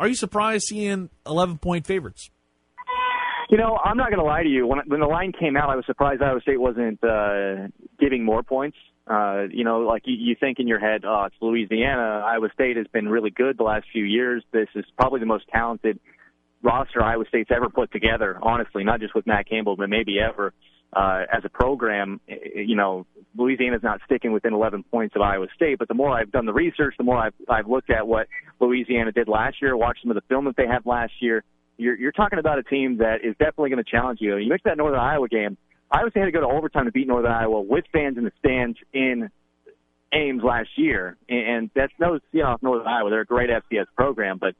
Are you surprised seeing eleven-point favorites? You know, I'm not going to lie to you. When when the line came out, I was surprised Iowa State wasn't uh, giving more points. Uh, you know, like you, you think in your head, oh, it's Louisiana. Iowa State has been really good the last few years. This is probably the most talented roster Iowa State's ever put together, honestly, not just with Matt Campbell, but maybe ever. Uh, as a program, you know, Louisiana's not sticking within eleven points of Iowa State, but the more I've done the research, the more I've, I've looked at what Louisiana did last year, watched some of the film that they had last year. You're, you're talking about a team that is definitely going to challenge you. You mentioned that Northern Iowa game. Iowa State had to go to overtime to beat Northern Iowa with fans in the stands in Ames last year, and that's no, you know, Northern Iowa. They're a great F C S program, but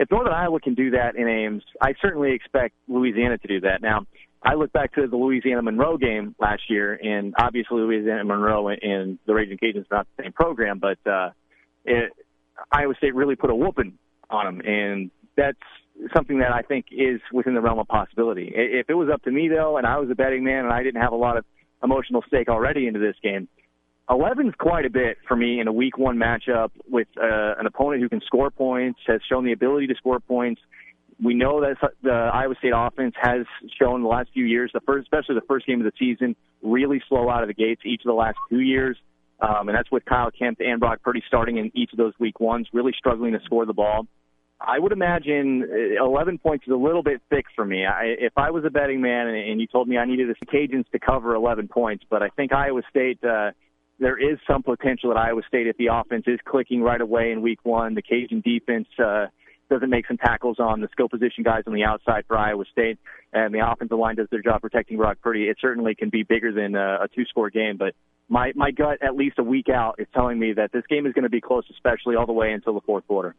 if Northern Iowa can do that in Ames, I certainly expect Louisiana to do that. Now, I look back to the Louisiana-Monroe game last year, and obviously Louisiana-Monroe and the Ragin' Cajuns are not the same program, but uh, it, Iowa State really put a whooping on them, and that's something that I think is within the realm of possibility. If it was up to me, though, and I was a betting man and I didn't have a lot of emotional stake already into this game, eleven's quite a bit for me in a week one matchup with uh, an opponent who can score points, has shown the ability to score points. We know that the Iowa State offense has shown the last few years, the first, especially the first game of the season, really slow out of the gates each of the last two years. Um, and that's with Kyle Kemp and Brock Purdy starting in each of those week ones, really struggling to score the ball. I would imagine eleven points is a little bit thick for me. I, if I was a betting man and you told me I needed the Cajuns to cover eleven points, but I think Iowa State, uh, there is some potential at Iowa State if the offense is clicking right away in week one. The Cajun defense, uh, doesn't make some tackles on the skill position guys on the outside for Iowa State, and the offensive line does their job protecting Brock Purdy, it certainly can be bigger than a, a two-score game. But my, my gut, at least a week out, is telling me that this game is going to be close, especially all the way until the fourth quarter.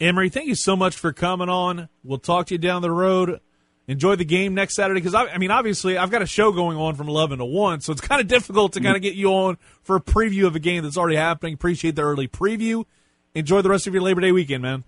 Emery, thank you so much for coming on. We'll talk to you down the road. Enjoy the game next Saturday, because, I, I mean, obviously, I've got a show going on from eleven to one, so it's kind of difficult to kind of get you on for a preview of a game that's already happening. Appreciate the early preview. Enjoy the rest of your Labor Day weekend, man.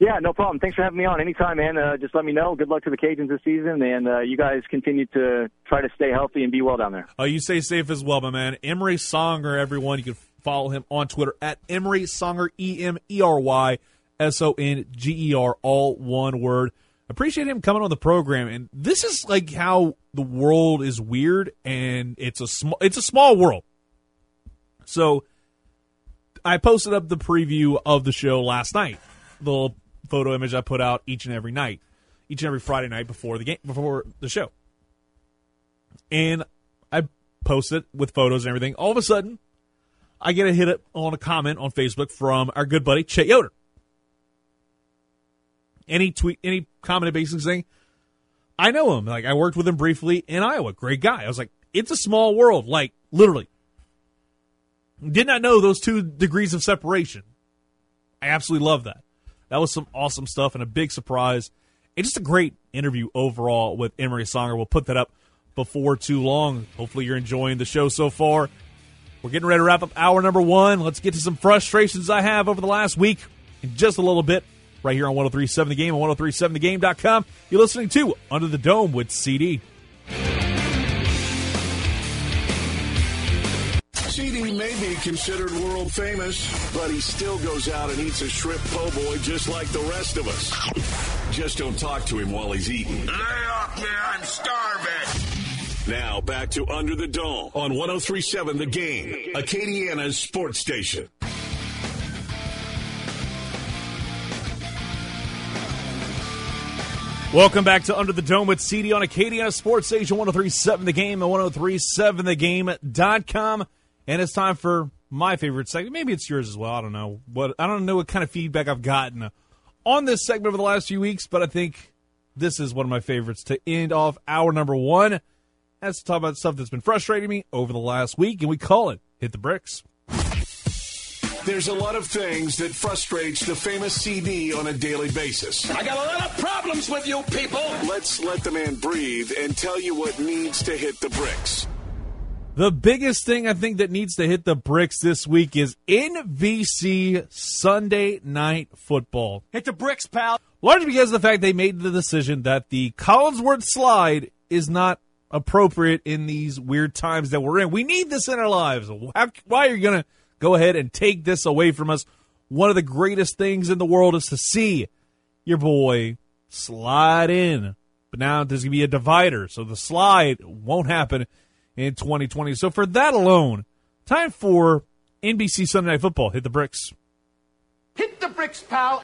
Yeah, no problem. Thanks for having me on. Anytime, man. Uh, just let me know. Good luck to the Cajuns this season, and uh, you guys continue to try to stay healthy and be well down there. Oh, you stay safe as well, my man. Emery Songer, everyone. You can follow him on Twitter at Emery Songer, E M E R Y S O N G E R, all one word. Appreciate him coming on the program, and this is like how the world is weird, and it's a small it's a small world. So I posted up the preview of the show last night, the little photo image I put out each and every night, each and every Friday night before the game, before the show, and I posted with photos and everything. All of a sudden, I get a hit up on a comment on Facebook from our good buddy Chet Yoder. Any tweet, any comment, basically saying, I know him. Like, I worked with him briefly in Iowa. Great guy. I was like, it's a small world. Like, literally. Did not know those two degrees of separation. I absolutely love that. That was some awesome stuff and a big surprise. And just a great interview overall with Emery Songer. We'll put that up before too long. Hopefully you're enjoying the show so far. We're getting ready to wrap up hour number one. Let's get to some frustrations I have over the last week in just a little bit. Right here on one oh three point seven The Game and one oh three point seven the game dot com. You're listening to Under the Dome with C D. C D may be considered world famous, but he still goes out and eats a shrimp po' boy just like the rest of us. Just don't talk to him while he's eating. Lay off me, I'm starving. Now back to Under the Dome on one oh three point seven The Game, Acadiana's sports station. Welcome back to Under the Dome with C D on Acadiana Sports Station, one oh three point seven The Game and one oh three point seven the game dot com. And it's time for my favorite segment. Maybe it's yours as well. I don't know. What I don't know what kind of feedback I've gotten on this segment over the last few weeks, but I think this is one of my favorites to end off hour number one. That's to talk about stuff that's been frustrating me over the last week, and we call it Hit the Bricks. There's a lot of things that frustrates the famous C D on a daily basis. I got a lot of problems with you people. Let's let the man breathe and tell you what needs to hit the bricks. The biggest thing I think that needs to hit the bricks this week is N B C Sunday Night Football. Hit the bricks, pal. Largely because of the fact they made the decision that the Collinsworth slide is not appropriate in these weird times that we're in. We need this in our lives. Why are you going to go ahead and take this away from us? One of the greatest things in the world is to see your boy slide in. But now there's going to be a divider, so the slide won't happen in twenty twenty. So for that alone, time for N B C Sunday Night Football. Hit the bricks. Hit the bricks, pal.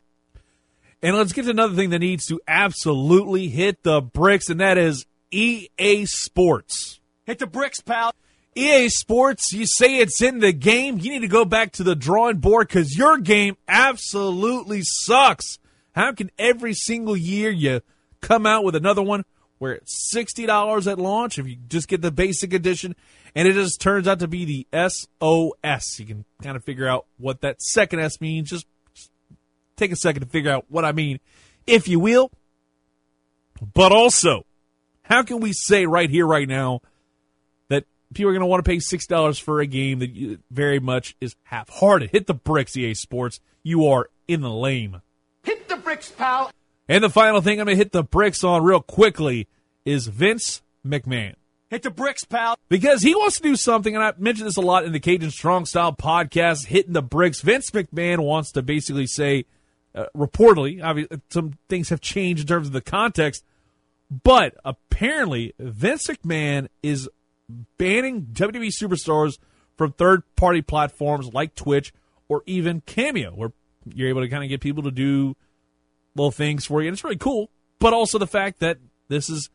And let's get to another thing that needs to absolutely hit the bricks, and that is E A Sports. Hit the bricks, pal. E A Sports, you say it's in the game. You need to go back to the drawing board because your game absolutely sucks. How can every single year you come out with another one where it's sixty dollars at launch if you just get the basic edition, and it just turns out to be the S O S? You can kind of figure out what that second S means. Just take a second to figure out what I mean, if you will. But also, how can we say right here, right now, people are going to want to pay six dollars for a game that very much is half-hearted? Hit the bricks, E A Sports. You are in the lame. Hit the bricks, pal. And the final thing I'm going to hit the bricks on real quickly is Vince McMahon. Hit the bricks, pal. Because he wants to do something, and I mentioned this a lot in the Cajun Strong Style podcast, Hitting the Bricks. Vince McMahon wants to basically say, uh, reportedly, obviously, some things have changed in terms of the context, but apparently Vince McMahon is banning W W E superstars from third-party platforms like Twitch or even Cameo, where you're able to kind of get people to do little things for you. And it's really cool, but also the fact that this is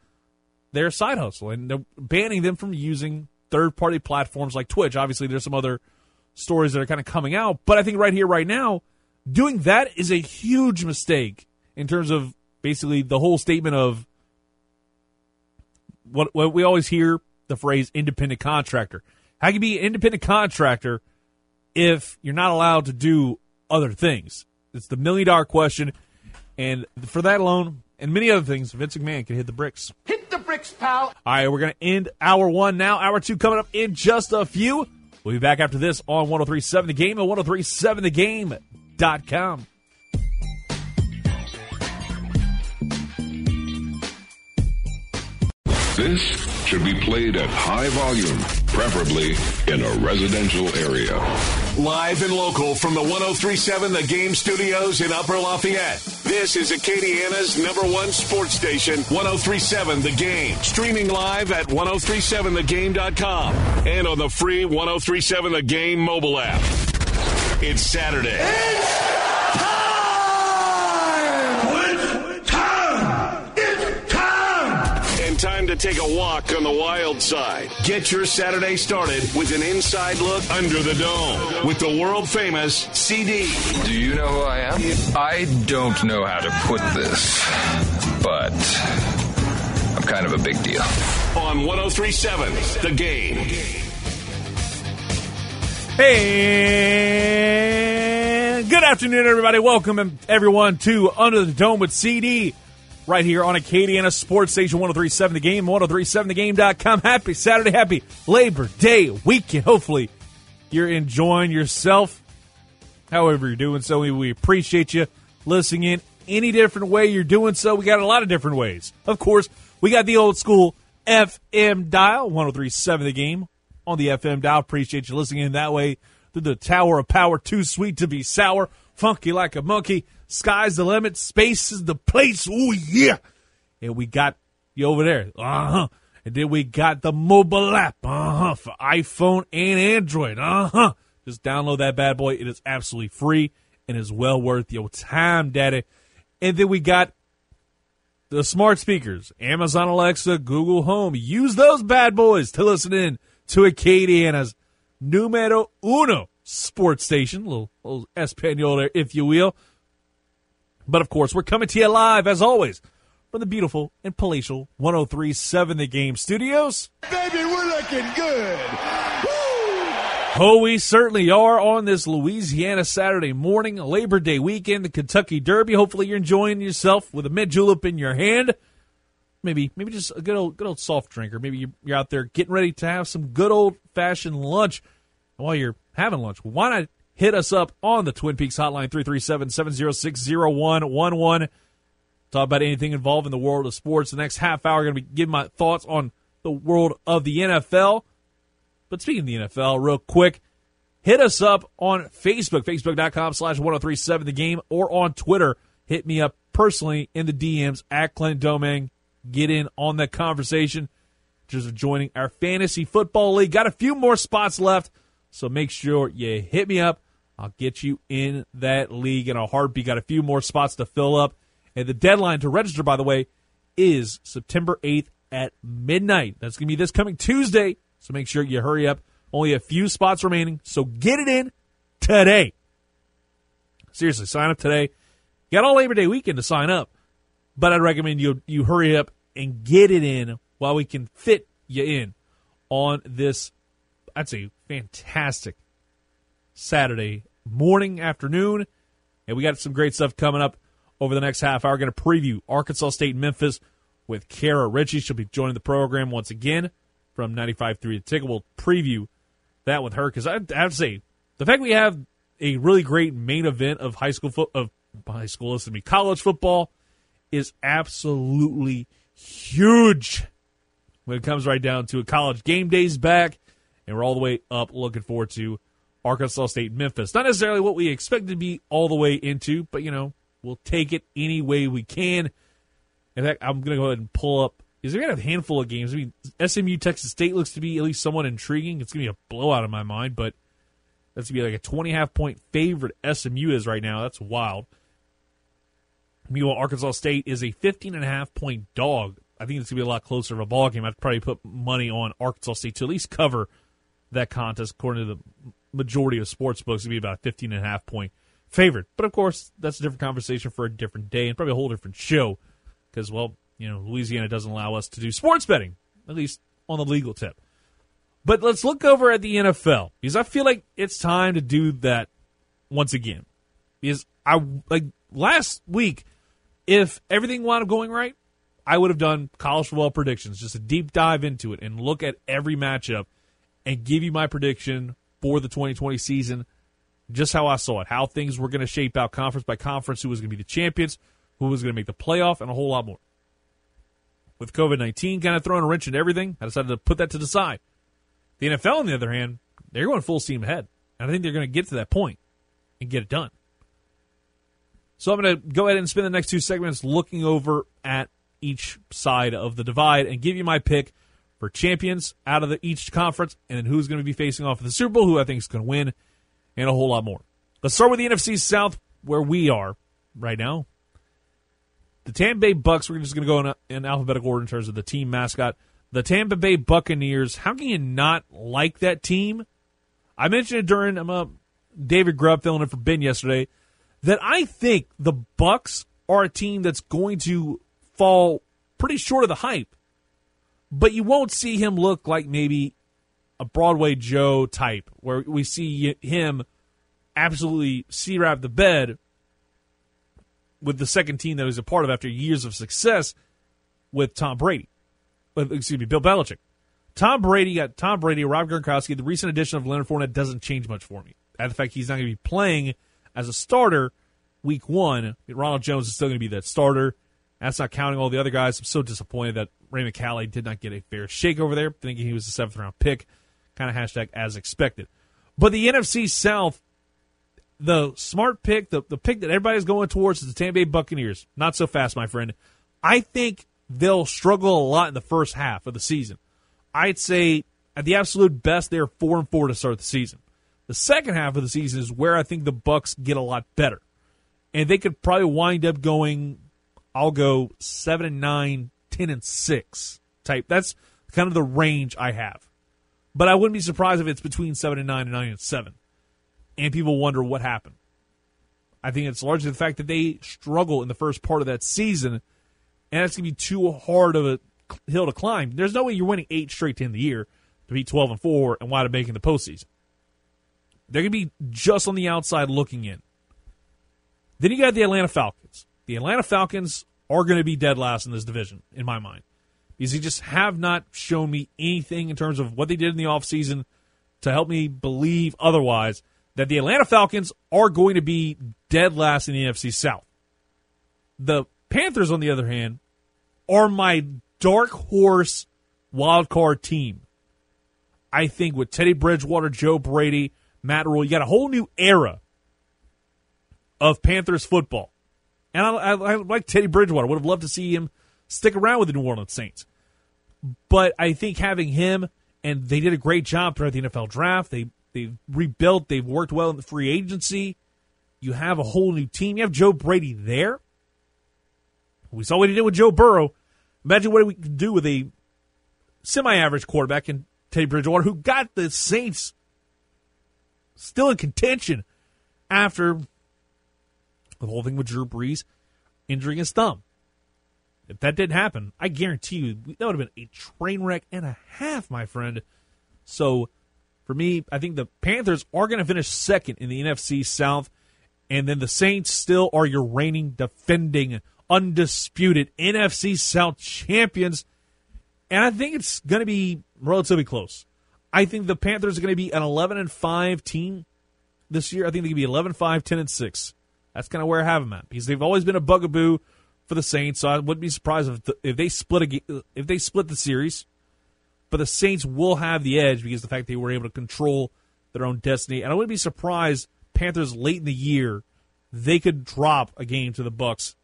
their side hustle, and they're banning them from using third-party platforms like Twitch. Obviously, there's some other stories that are kind of coming out, but I think right here, right now, doing that is a huge mistake in terms of basically the whole statement of what, what we always hear, the phrase independent contractor. How can you be an independent contractor if you're not allowed to do other things? It's the million-dollar question, and for that alone, and many other things, Vince McMahon can hit the bricks. Hit the bricks, pal! All right, we're going to end hour one now. Hour two coming up in just a few. We'll be back after this on one oh three point seven The Game and one oh three point seven the game dot com. This should be played at high volume, preferably in a residential area. Live and local from the one oh three point seven The Game Studios in Upper Lafayette. This is Acadiana's number one sports station, one oh three point seven The Game. Streaming live at one oh three seven the game dot com and on the free one oh three point seven The Game mobile app. It's Saturday. It's- Time to take a walk on the wild side. Get your Saturday started with an inside look under the dome with the world-famous C D. Do you know who I am? I don't know how to put this, but I'm kind of a big deal. On one oh three point seven, The Game. Hey, good afternoon, everybody. Welcome, everyone, to Under the Dome with C D. Right here on Acadiana Sports Station, one oh three point seven The Game, one oh three point seven the game dot com. Happy Saturday, happy Labor Day weekend. Hopefully you're enjoying yourself, however you're doing so. We, we appreciate you listening in any different way you're doing so. We got a lot of different ways. Of course, we got the old school F M dial, one oh three point seven The Game on the F M dial. Appreciate you listening in that way through the Tower of Power, too sweet to be sour, funky like a monkey. Sky's the limit. Space is the place. Oh, yeah. And we got you over there. Uh-huh. And then we got the mobile app. Uh-huh. For iPhone and Android. Uh-huh. Just download that bad boy. It is absolutely free and is well worth your time, daddy. And then we got the smart speakers. Amazon Alexa, Google Home. Use those bad boys to listen in to Acadiana's numero uno sports station. A little, little Espanol there, if you will. But, of course, we're coming to you live, as always, from the beautiful and palatial one oh three point seven The Game Studios. Baby, we're looking good. Woo! Oh, we certainly are on this Louisiana Saturday morning, Labor Day weekend, the Kentucky Derby. Hopefully you're enjoying yourself with a mint julep in your hand. Maybe maybe just a good old good old soft drink, or maybe you're out there getting ready to have some good old-fashioned lunch. And while you're having lunch, why not hit us up on the Twin Peaks hotline, three three seven, seven oh six, oh one one one. Talk about anything involved in the world of sports. The next half hour, going to be giving my thoughts on the world of the N F L. But speaking of the N F L, real quick, hit us up on Facebook, facebook dot com slash one oh three seven the game, or on Twitter. Hit me up personally in the D Ms at Clint Domingue. Get in on the conversation. Just joining our fantasy football league. Got a few more spots left, so make sure you hit me up. I'll get you in that league in a heartbeat. Got a few more spots to fill up. And the deadline to register, by the way, is September eighth at midnight. That's going to be this coming Tuesday, so make sure you hurry up. Only a few spots remaining, so get it in today. Seriously, sign up today. You got all Labor Day weekend to sign up, but I'd recommend you you hurry up and get it in while we can fit you in on this, I'd say, fantastic Saturday morning, afternoon, and we got some great stuff coming up over the next half hour. Going to preview Arkansas State Memphis with Kara Ritchie. She'll be joining the program once again from ninety-five point three The Ticket. We'll preview that with her because I have to say, the fact we have a really great main event of high school fo- of high school, listen to me, college football is absolutely huge when it comes right down to it. College game days back, and we're all the way up looking forward to Arkansas State, Memphis. Not necessarily what we expected to be all the way into, but, you know, we'll take it any way we can. In fact, I'm going to go ahead and pull up. Is there going to be a handful of games? I mean, S M U, Texas State looks to be at least somewhat intriguing. It's going to be a blowout in my mind, but that's going to be like a twenty and a half point favorite S M U is right now. That's wild. Meanwhile, Arkansas State is a fifteen and a half point dog. I think it's going to be a lot closer of a ball game. I'd probably put money on Arkansas State to at least cover that contest according to the majority of sports books. It'd be about a fifteen and a half point favorite. But, of course, that's a different conversation for a different day and probably a whole different show because, well, you know, Louisiana doesn't allow us to do sports betting, at least on the legal tip. But let's look over at the N F L because I feel like it's time to do that once again. Because I like last week, if everything wound up going right, I would have done college football predictions, just a deep dive into it and look at every matchup and give you my prediction for the twenty twenty season, just how I saw it, how things were going to shape out conference by conference, who was going to be the champions, who was going to make the playoff, and a whole lot more. With COVID nineteen kind of throwing a wrench into everything, I decided to put that to the side. The N F L, on the other hand, they're going full steam ahead, and I think they're going to get to that point and get it done. So I'm going to go ahead and spend the next two segments looking over at each side of the divide and give you my pick for champions out of the, each conference and then who's going to be facing off in the Super Bowl, who I think is going to win, and a whole lot more. Let's start with the N F C South, where we are right now. The Tampa Bay Bucks, we're just going to go in, a, in alphabetical order in terms of the team mascot. The Tampa Bay Buccaneers, how can you not like that team? I mentioned it during I'm a, David Grubb filling in for Ben yesterday that I think the Bucks are a team that's going to fall pretty short of the hype, but you won't see him look like maybe a Broadway Joe type where we see him absolutely C-wrap the bed with the second team that he's a part of after years of success with Tom Brady. Excuse me, Bill Belichick. Tom Brady got Tom Brady, Rob Gronkowski. The recent addition of Leonard Fournette doesn't change much for me. At the fact he's not going to be playing as a starter week one, Ronald Jones is still going to be that starter. That's not counting all the other guys. I'm so disappointed that Ray McCauley did not get a fair shake over there, thinking he was the seventh round pick. Kind of hashtag as expected. But the N F C South, the smart pick, the, the pick that everybody's going towards is the Tampa Bay Buccaneers. Not so fast, my friend. I think they'll struggle a lot in the first half of the season. I'd say at the absolute best, they're four and four to start the season. The second half of the season is where I think the Bucks get a lot better. And they could probably wind up going, I'll go seven and nine, ten and six type. That's kind of the range I have. But I wouldn't be surprised if it's between seven and nine and nine and seven. And people wonder what happened. I think it's largely the fact that they struggle in the first part of that season. And that's going to be too hard of a hill to climb. There's no way you're winning eight straight to end the year to be twelve and four and wind up making the postseason. They're going to be just on the outside looking in. Then you got the Atlanta Falcons. The Atlanta Falcons are going to be dead last in this division, in my mind, because they just have not shown me anything in terms of what they did in the offseason to help me believe otherwise that the Atlanta Falcons are going to be dead last in the N F C South. The Panthers, on the other hand, are my dark horse wildcard team. I think with Teddy Bridgewater, Joe Brady, Matt Rule, you got a whole new era of Panthers football. And I, I, I like Teddy Bridgewater. Would have loved to see him stick around with the New Orleans Saints. But I think having him, and they did a great job throughout the N F L draft. They, they've rebuilt. They've worked well in the free agency. You have a whole new team. You have Joe Brady there. We saw what he did with Joe Burrow. Imagine what we could do with a semi-average quarterback in Teddy Bridgewater who got the Saints still in contention after the whole thing with Drew Brees injuring his thumb. If that didn't happen, I guarantee you that would have been a train wreck and a half, my friend. So, for me, I think the Panthers are going to finish second in the N F C South, and then the Saints still are your reigning, defending undisputed N F C South champions, and I think it's going to be relatively close. I think the Panthers are going to be an eleven and five team this year. I think they could be eleven and five, ten and six. That's kind of where I have them at because they've always been a bugaboo for the Saints. So I wouldn't be surprised if the, if they split a, if they split the series. But the Saints will have the edge because of the fact they were able to control their own destiny. And I wouldn't be surprised Panthers late in the year they could drop a game to the Bucks.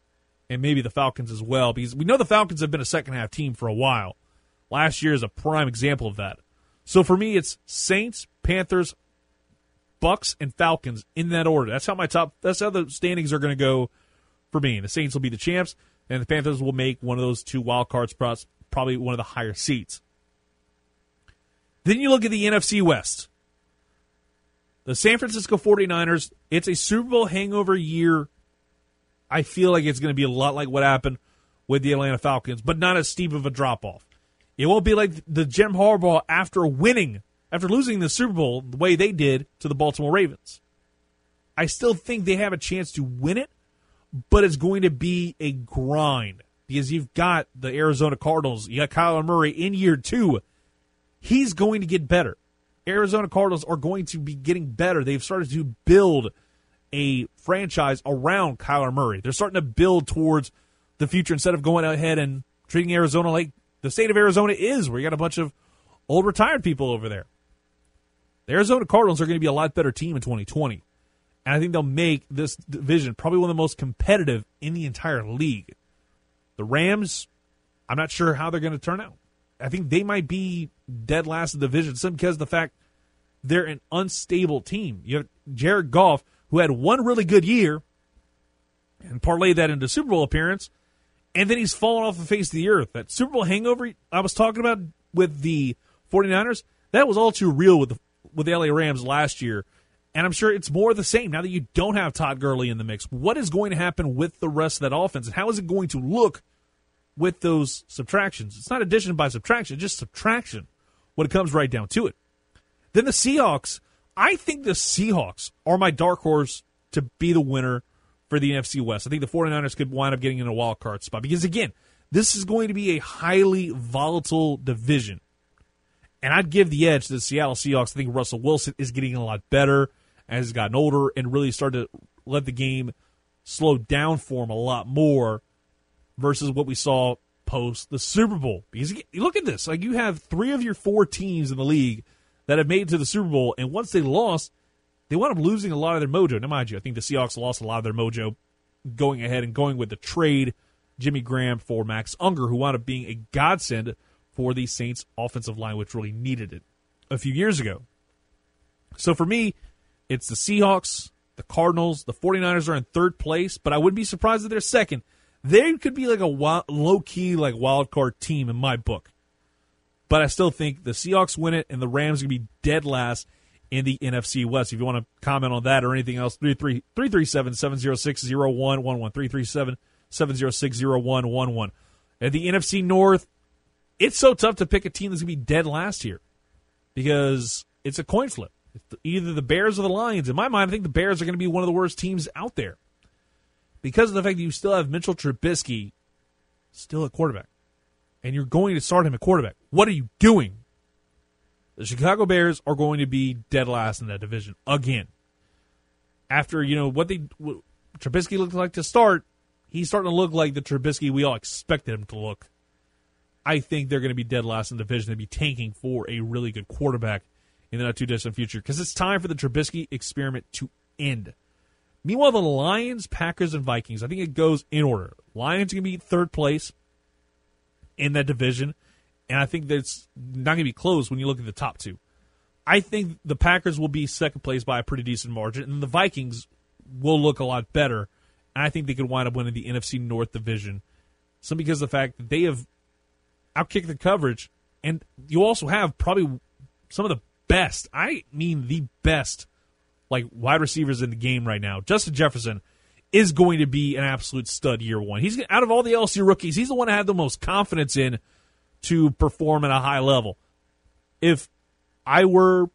And maybe the Falcons as well, because we know the Falcons have been a second-half team for a while. Last year is a prime example of that. So for me, it's Saints, Panthers, Bucks, and Falcons in that order. That's how my top. That's how the standings are going to go for me. And the Saints will be the champs, and the Panthers will make one of those two wild card spots, probably one of the higher seats. Then you look at the N F C West. The San Francisco forty-niners, it's a Super Bowl hangover year. I feel like it's going to be a lot like what happened with the Atlanta Falcons, but not as steep of a drop-off. It won't be like the Jim Harbaugh after winning, after losing the Super Bowl the way they did to the Baltimore Ravens. I still think they have a chance to win it, but it's going to be a grind because you've got the Arizona Cardinals. You got Kyler Murray in year two. He's going to get better. Arizona Cardinals are going to be getting better. They've started to build a franchise around Kyler Murray. They're starting to build towards the future instead of going ahead and treating Arizona like the state of Arizona is, where you got a bunch of old retired people over there. The Arizona Cardinals are going to be a lot better team in twenty twenty. And I think they'll make this division probably one of the most competitive in the entire league. The Rams, I'm not sure how they're going to turn out. I think they might be dead last in the division simply because of the fact they're an unstable team. You have Jared Goff, who had one really good year and parlayed that into a Super Bowl appearance, and then he's fallen off the face of the earth. That Super Bowl hangover I was talking about with the forty-niners, that was all too real with the, with the L A Rams last year, and I'm sure it's more of the same now that you don't have Todd Gurley in the mix. What is going to happen with the rest of that offense, and how is it going to look with those subtractions? It's not addition by subtraction, it's just subtraction when it comes right down to it. Then the Seahawks. I think the Seahawks are my dark horse to be the winner for the N F C West. I think the forty-niners could wind up getting in a wild card spot because, again, this is going to be a highly volatile division. And I'd give the edge to the Seattle Seahawks. I think Russell Wilson is getting a lot better as he's gotten older and really started to let the game slow down for him a lot more versus what we saw post the Super Bowl. Because look at this. Like, you have three of your four teams in the league that have made it to the Super Bowl, and once they lost, they wound up losing a lot of their mojo. Now, mind you, I think the Seahawks lost a lot of their mojo going ahead and going with the trade, Jimmy Graham for Max Unger, who wound up being a godsend for the Saints' offensive line, which really needed it a few years ago. So for me, it's the Seahawks, the Cardinals, the forty-niners are in third place, but I wouldn't be surprised if they're second. They could be like a low-key like wild card team in my book. But I still think the Seahawks win it, and the Rams are going to be dead last in the N F C West. If you want to comment on that or anything else, three three seven, seven oh six, oh one one one, three three seven, seven oh six, oh one one one. At the N F C North, it's so tough to pick a team that's going to be dead last here because it's a coin flip. It's either the Bears or the Lions. In my mind, I think the Bears are going to be one of the worst teams out there because of the fact that you still have Mitchell Trubisky still at quarterback. And you're going to start him at quarterback. What are you doing? The Chicago Bears are going to be dead last in that division again. After, you know, what they what Trubisky looked like to start, he's starting to look like the Trubisky we all expected him to look. I think they're going to be dead last in the division. They'll be tanking for a really good quarterback in the not-too-distant future because it's time for the Trubisky experiment to end. Meanwhile, the Lions, Packers, and Vikings, I think it goes in order. Lions are going to be third place in that division, and I think that's not going to be close when you look at the top two. I think the Packers will be second place by a pretty decent margin, and the Vikings will look a lot better. And I think they could wind up winning the N F C North division, simply because of the fact that they have outkicked the coverage, and you also have probably some of the best, I mean the best, like wide receivers in the game right now. Justin Jefferson is going to be an absolute stud year one. He's out of all the L S U rookies, he's the one I have the most confidence in to perform at a high level. If I were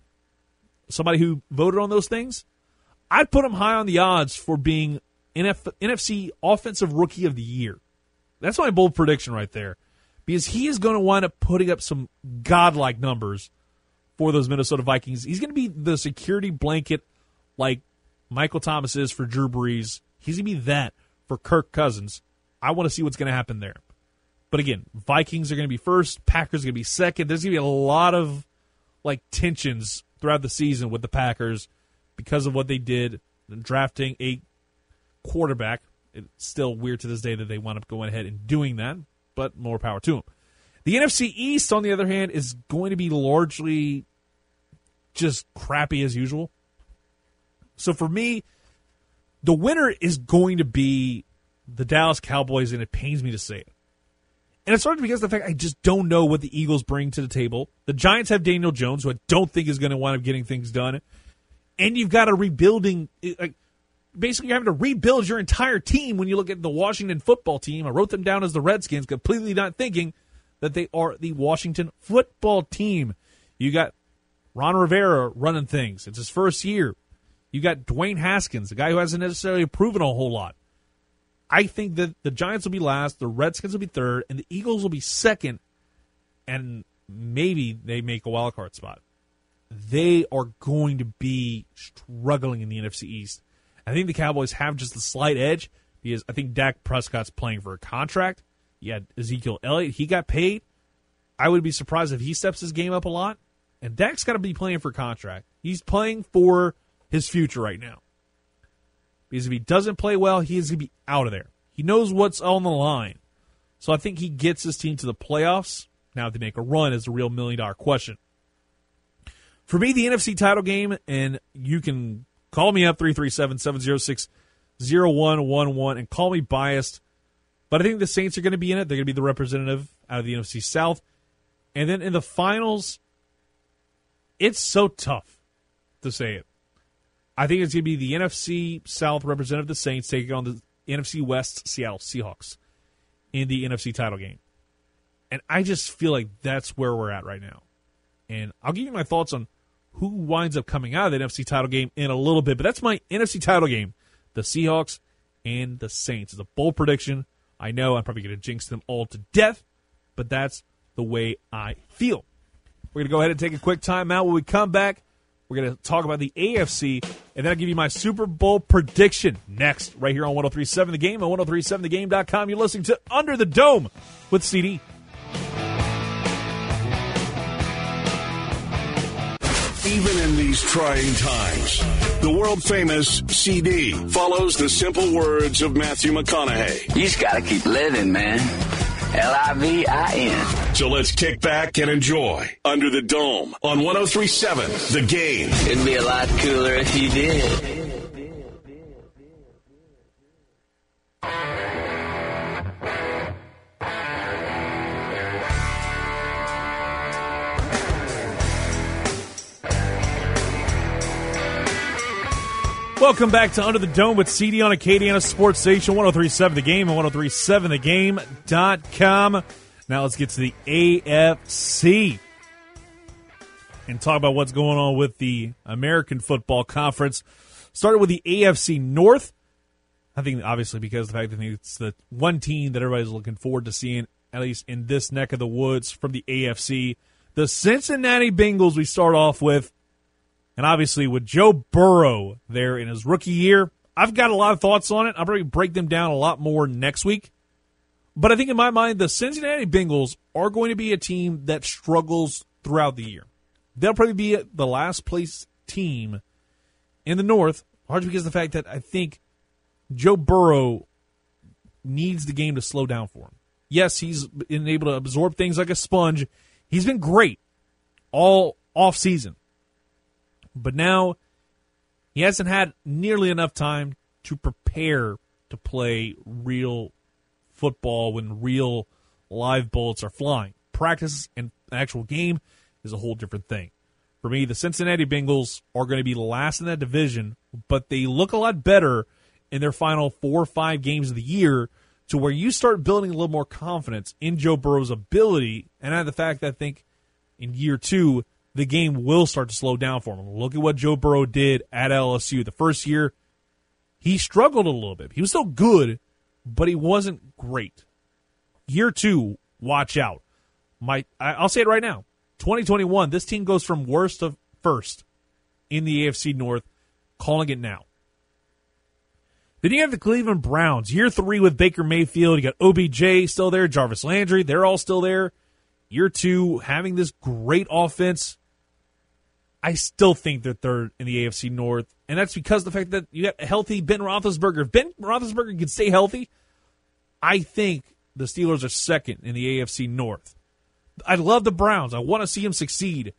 somebody who voted on those things, I'd put him high on the odds for being N F- N F C Offensive Rookie of the Year. That's my bold prediction right there, because he is going to wind up putting up some godlike numbers for those Minnesota Vikings. He's going to be the security blanket like Michael Thomas is for Drew Brees. He's going to be that for Kirk Cousins. I want to see what's going to happen there. But again, Vikings are going to be first. Packers are going to be second. There's going to be a lot of like tensions throughout the season with the Packers because of what they did in drafting a quarterback. It's still weird to this day that they wound up going ahead and doing that, but more power to them. The N F C East, on the other hand, is going to be largely just crappy as usual. So for me, the winner is going to be the Dallas Cowboys, and it pains me to say it. And it's hard because of the fact I just don't know what the Eagles bring to the table. The Giants have Daniel Jones, who I don't think is going to wind up getting things done. and you've got a rebuilding like, basically you're having to rebuild your entire team when you look at the Washington football team. I wrote them down as the Redskins, completely not thinking that they are the Washington football team. You got Ron Rivera running things. It's his first year. You got Dwayne Haskins, a guy who hasn't necessarily proven a whole lot. I think that the Giants will be last, the Redskins will be third, and the Eagles will be second, and maybe they make a wild card spot. They are going to be struggling in the N F C East. I think the Cowboys have just the slight edge because I think Dak Prescott's playing for a contract. You had Ezekiel Elliott. He got paid. I would be surprised if he steps his game up a lot. And Dak's got to be playing for a contract. He's playing for his future right now. Because if he doesn't play well, he is going to be out of there. He knows what's on the line. So I think he gets his team to the playoffs. Now if they make a run is the real million-dollar question. For me, the N F C title game, and you can call me up, three three seven, seven oh six, oh one one one, and call me biased. But I think the Saints are going to be in it. They're going to be the representative out of the N F C South. And then in the finals, it's so tough to say it. I think it's going to be the N F C South representative, the Saints, taking on the N F C West Seattle Seahawks in the N F C title game. And I just feel like that's where we're at right now. And I'll give you my thoughts on who winds up coming out of the N F C title game in a little bit. But that's my N F C title game, the Seahawks and the Saints. It's a bold prediction. I know I'm probably going to jinx them all to death, but that's the way I feel. We're going to go ahead and take a quick timeout. When we come back, we're going to talk about the A F C, and then I'll give you my Super Bowl prediction next right here on one oh three point seven The Game, on one oh three point seven the game dot com. You're listening to Under the Dome with C D. Even in these trying times, the world-famous C D follows the simple words of Matthew McConaughey. You just got to keep living, man. L I V I N. So let's kick back and enjoy Under the Dome on one oh three point seven The Game. It'd be a lot cooler if you did. Welcome back to Under the Dome with C D on Acadiana Sports Station, one oh three point seven The Game and one oh three point seven the game dot com. Now let's get to the A F C and talk about what's going on with the American Football Conference. Started with the A F C North. I think obviously because of the fact that it's the one team that everybody's looking forward to seeing, at least in this neck of the woods from the A F C. The Cincinnati Bengals we start off with. And obviously with Joe Burrow there in his rookie year, I've got a lot of thoughts on it. I'll probably break them down a lot more next week. But I think in my mind, the Cincinnati Bengals are going to be a team that struggles throughout the year. They'll probably be the last place team in the North, largely because of the fact that I think Joe Burrow needs the game to slow down for him. Yes, he's been able to absorb things like a sponge. He's been great all offseason. But now he hasn't had nearly enough time to prepare to play real football when real live bullets are flying. Practice and actual game is a whole different thing. For me, the Cincinnati Bengals are going to be last in that division, but they look a lot better in their final four or five games of the year to where you start building a little more confidence in Joe Burrow's ability and at the fact that I think in year two, the game will start to slow down for him. Look at what Joe Burrow did at L S U. The first year, he struggled a little bit. He was still good, but he wasn't great. Year two, watch out. My, I'll say it right now. twenty twenty-one, this team goes from worst to first in the A F C North, calling it now. Then you have the Cleveland Browns. Year three with Baker Mayfield. You got O B J still there, Jarvis Landry. They're all still there. Year two, having this great offense. I still think they're third in the A F C North, and that's because of the fact that you got a healthy Ben Roethlisberger. If Ben Roethlisberger can stay healthy, I think the Steelers are second in the A F C North. I love the Browns. I want to see them succeed.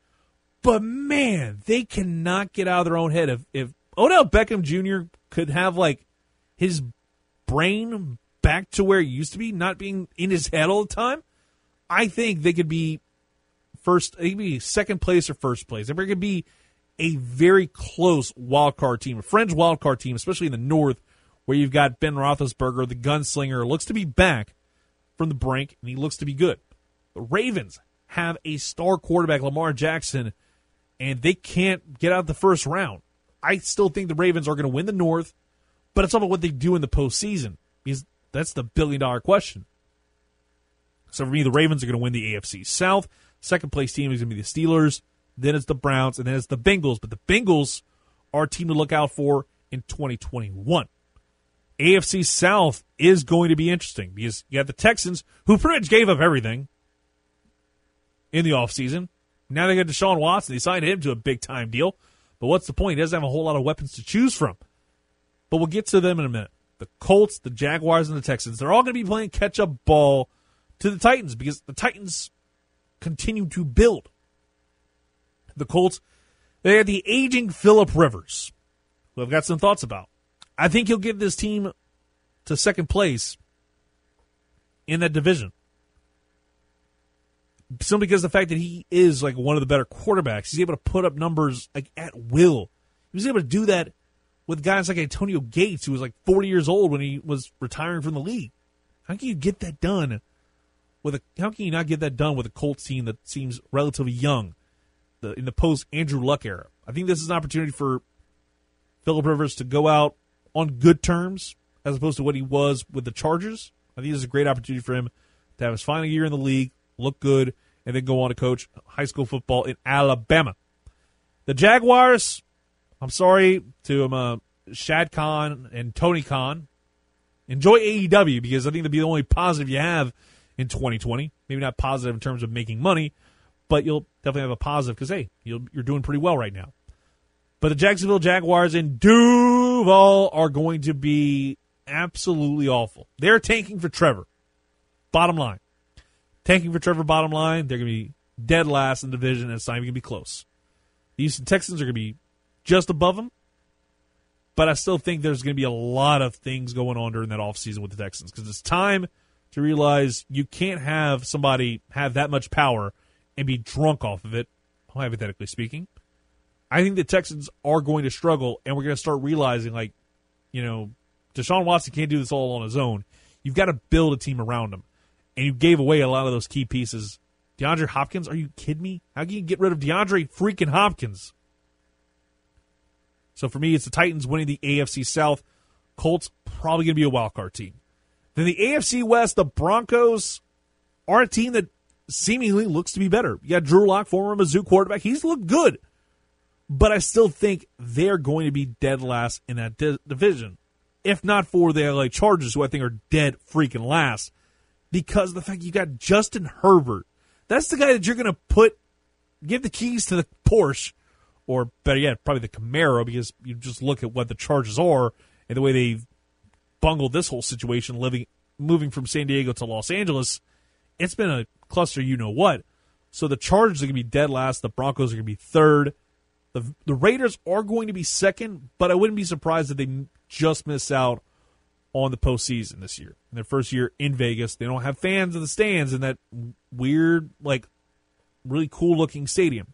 But, man, they cannot get out of their own head. If, if Odell Beckham Junior could have, like, his brain back to where it used to be, not being in his head all the time, I think they could be first, maybe second place or first place. They could be a very close wildcard team, a fringe wildcard team, especially in the North, where you've got Ben Roethlisberger, the gunslinger, looks to be back from the brink, and he looks to be good. The Ravens have a star quarterback, Lamar Jackson, and they can't get out the first round. I still think the Ravens are going to win the North, but it's all about what they do in the postseason, because that's the billion-dollar question. So for me, the Ravens are going to win the A F C South. Second-place team is going to be the Steelers. Then it's the Browns, and then it's the Bengals. But the Bengals are a team to look out for in twenty twenty-one. A F C South is going to be interesting because you have the Texans, who pretty much gave up everything in the offseason. Now they got Deshaun Watson. They signed him to a big-time deal. But what's the point? He doesn't have a whole lot of weapons to choose from. But we'll get to them in a minute. The Colts, the Jaguars, and the Texans, they're all going to be playing catch-up ball to the Titans because the Titans continue to build. The Colts, they have the aging Philip Rivers, who I've got some thoughts about. I think he'll give this team to second place in that division. Simply because of the fact that he is like one of the better quarterbacks. He's able to put up numbers like at will. He was able to do that with guys like Antonio Gates, who was like forty years old when he was retiring from the league. How can you get that done with a how can you not get that done with a Colts team that seems relatively young? The, in the post-Andrew Luck era. I think this is an opportunity for Philip Rivers to go out on good terms as opposed to what he was with the Chargers. I think this is a great opportunity for him to have his final year in the league, look good, and then go on to coach high school football in Alabama. The Jaguars, I'm sorry to uh, Shad Khan and Tony Khan. Enjoy A E W because I think that'd be the only positive you have in twenty twenty. Maybe not positive in terms of making money, but you'll definitely have a positive because, hey, you'll, you're doing pretty well right now. But the Jacksonville Jaguars and Duval are going to be absolutely awful. They're tanking for Trevor, bottom line. Tanking for Trevor, bottom line. They're going to be dead last in the division, and it's not even going to be close. The Houston Texans are going to be just above them, but I still think there's going to be a lot of things going on during that offseason with the Texans because it's time to realize you can't have somebody have that much power and be drunk off of it, hypothetically speaking. I think the Texans are going to struggle, and we're going to start realizing, like, you know, Deshaun Watson can't do this all on his own. You've got to build a team around him, and you gave away a lot of those key pieces. DeAndre Hopkins, are you kidding me? How can you get rid of DeAndre freaking Hopkins? So for me, it's the Titans winning the A F C South. Colts probably going to be a wildcard team. Then the A F C West, the Broncos are a team that seemingly looks to be better. You got Drew Lock, former Mizzou quarterback. He's looked good. But I still think they're going to be dead last in that di- division. If not for the L A Chargers, who I think are dead freaking last. Because of the fact you got Justin Herbert. That's the guy that you're going to put, give the keys to the Porsche. Or better yet, probably the Camaro. Because you just look at what the Chargers are and the way they've bungled this whole situation, living, moving from San Diego to Los Angeles. It's been a cluster, you know what. So the Chargers are going to be dead last. The Broncos are going to be third. The, the Raiders are going to be second, but I wouldn't be surprised if they just miss out on the postseason this year. In their first year in Vegas, they don't have fans in the stands in that weird, like, really cool-looking stadium.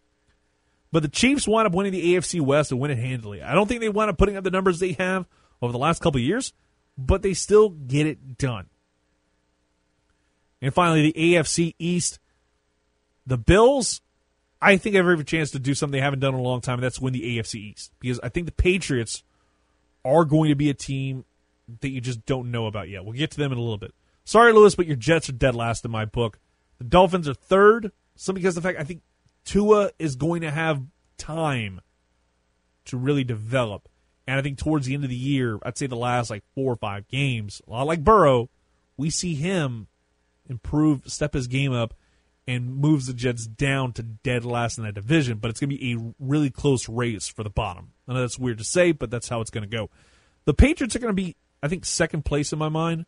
But the Chiefs wind up winning the A F C West and win it handily. I don't think they wind up putting up the numbers they have over the last couple of years, but they still get it done. And finally, the A F C East, the Bills, I think have every chance to do something they haven't done in a long time, and that's win the A F C East. Because I think the Patriots are going to be a team that you just don't know about yet. We'll get to them in a little bit. Sorry, Lewis, but your Jets are dead last in my book. The Dolphins are third, simply because of the fact I think Tua is going to have time to really develop. And I think towards the end of the year, I'd say the last like four or five games, a lot like Burrow, we see him improve, step his game up, and moves the Jets down to dead last in that division. But it's going to be a really close race for the bottom. I know that's weird to say, but that's how it's going to go. The Patriots are going to be, I think, second place in my mind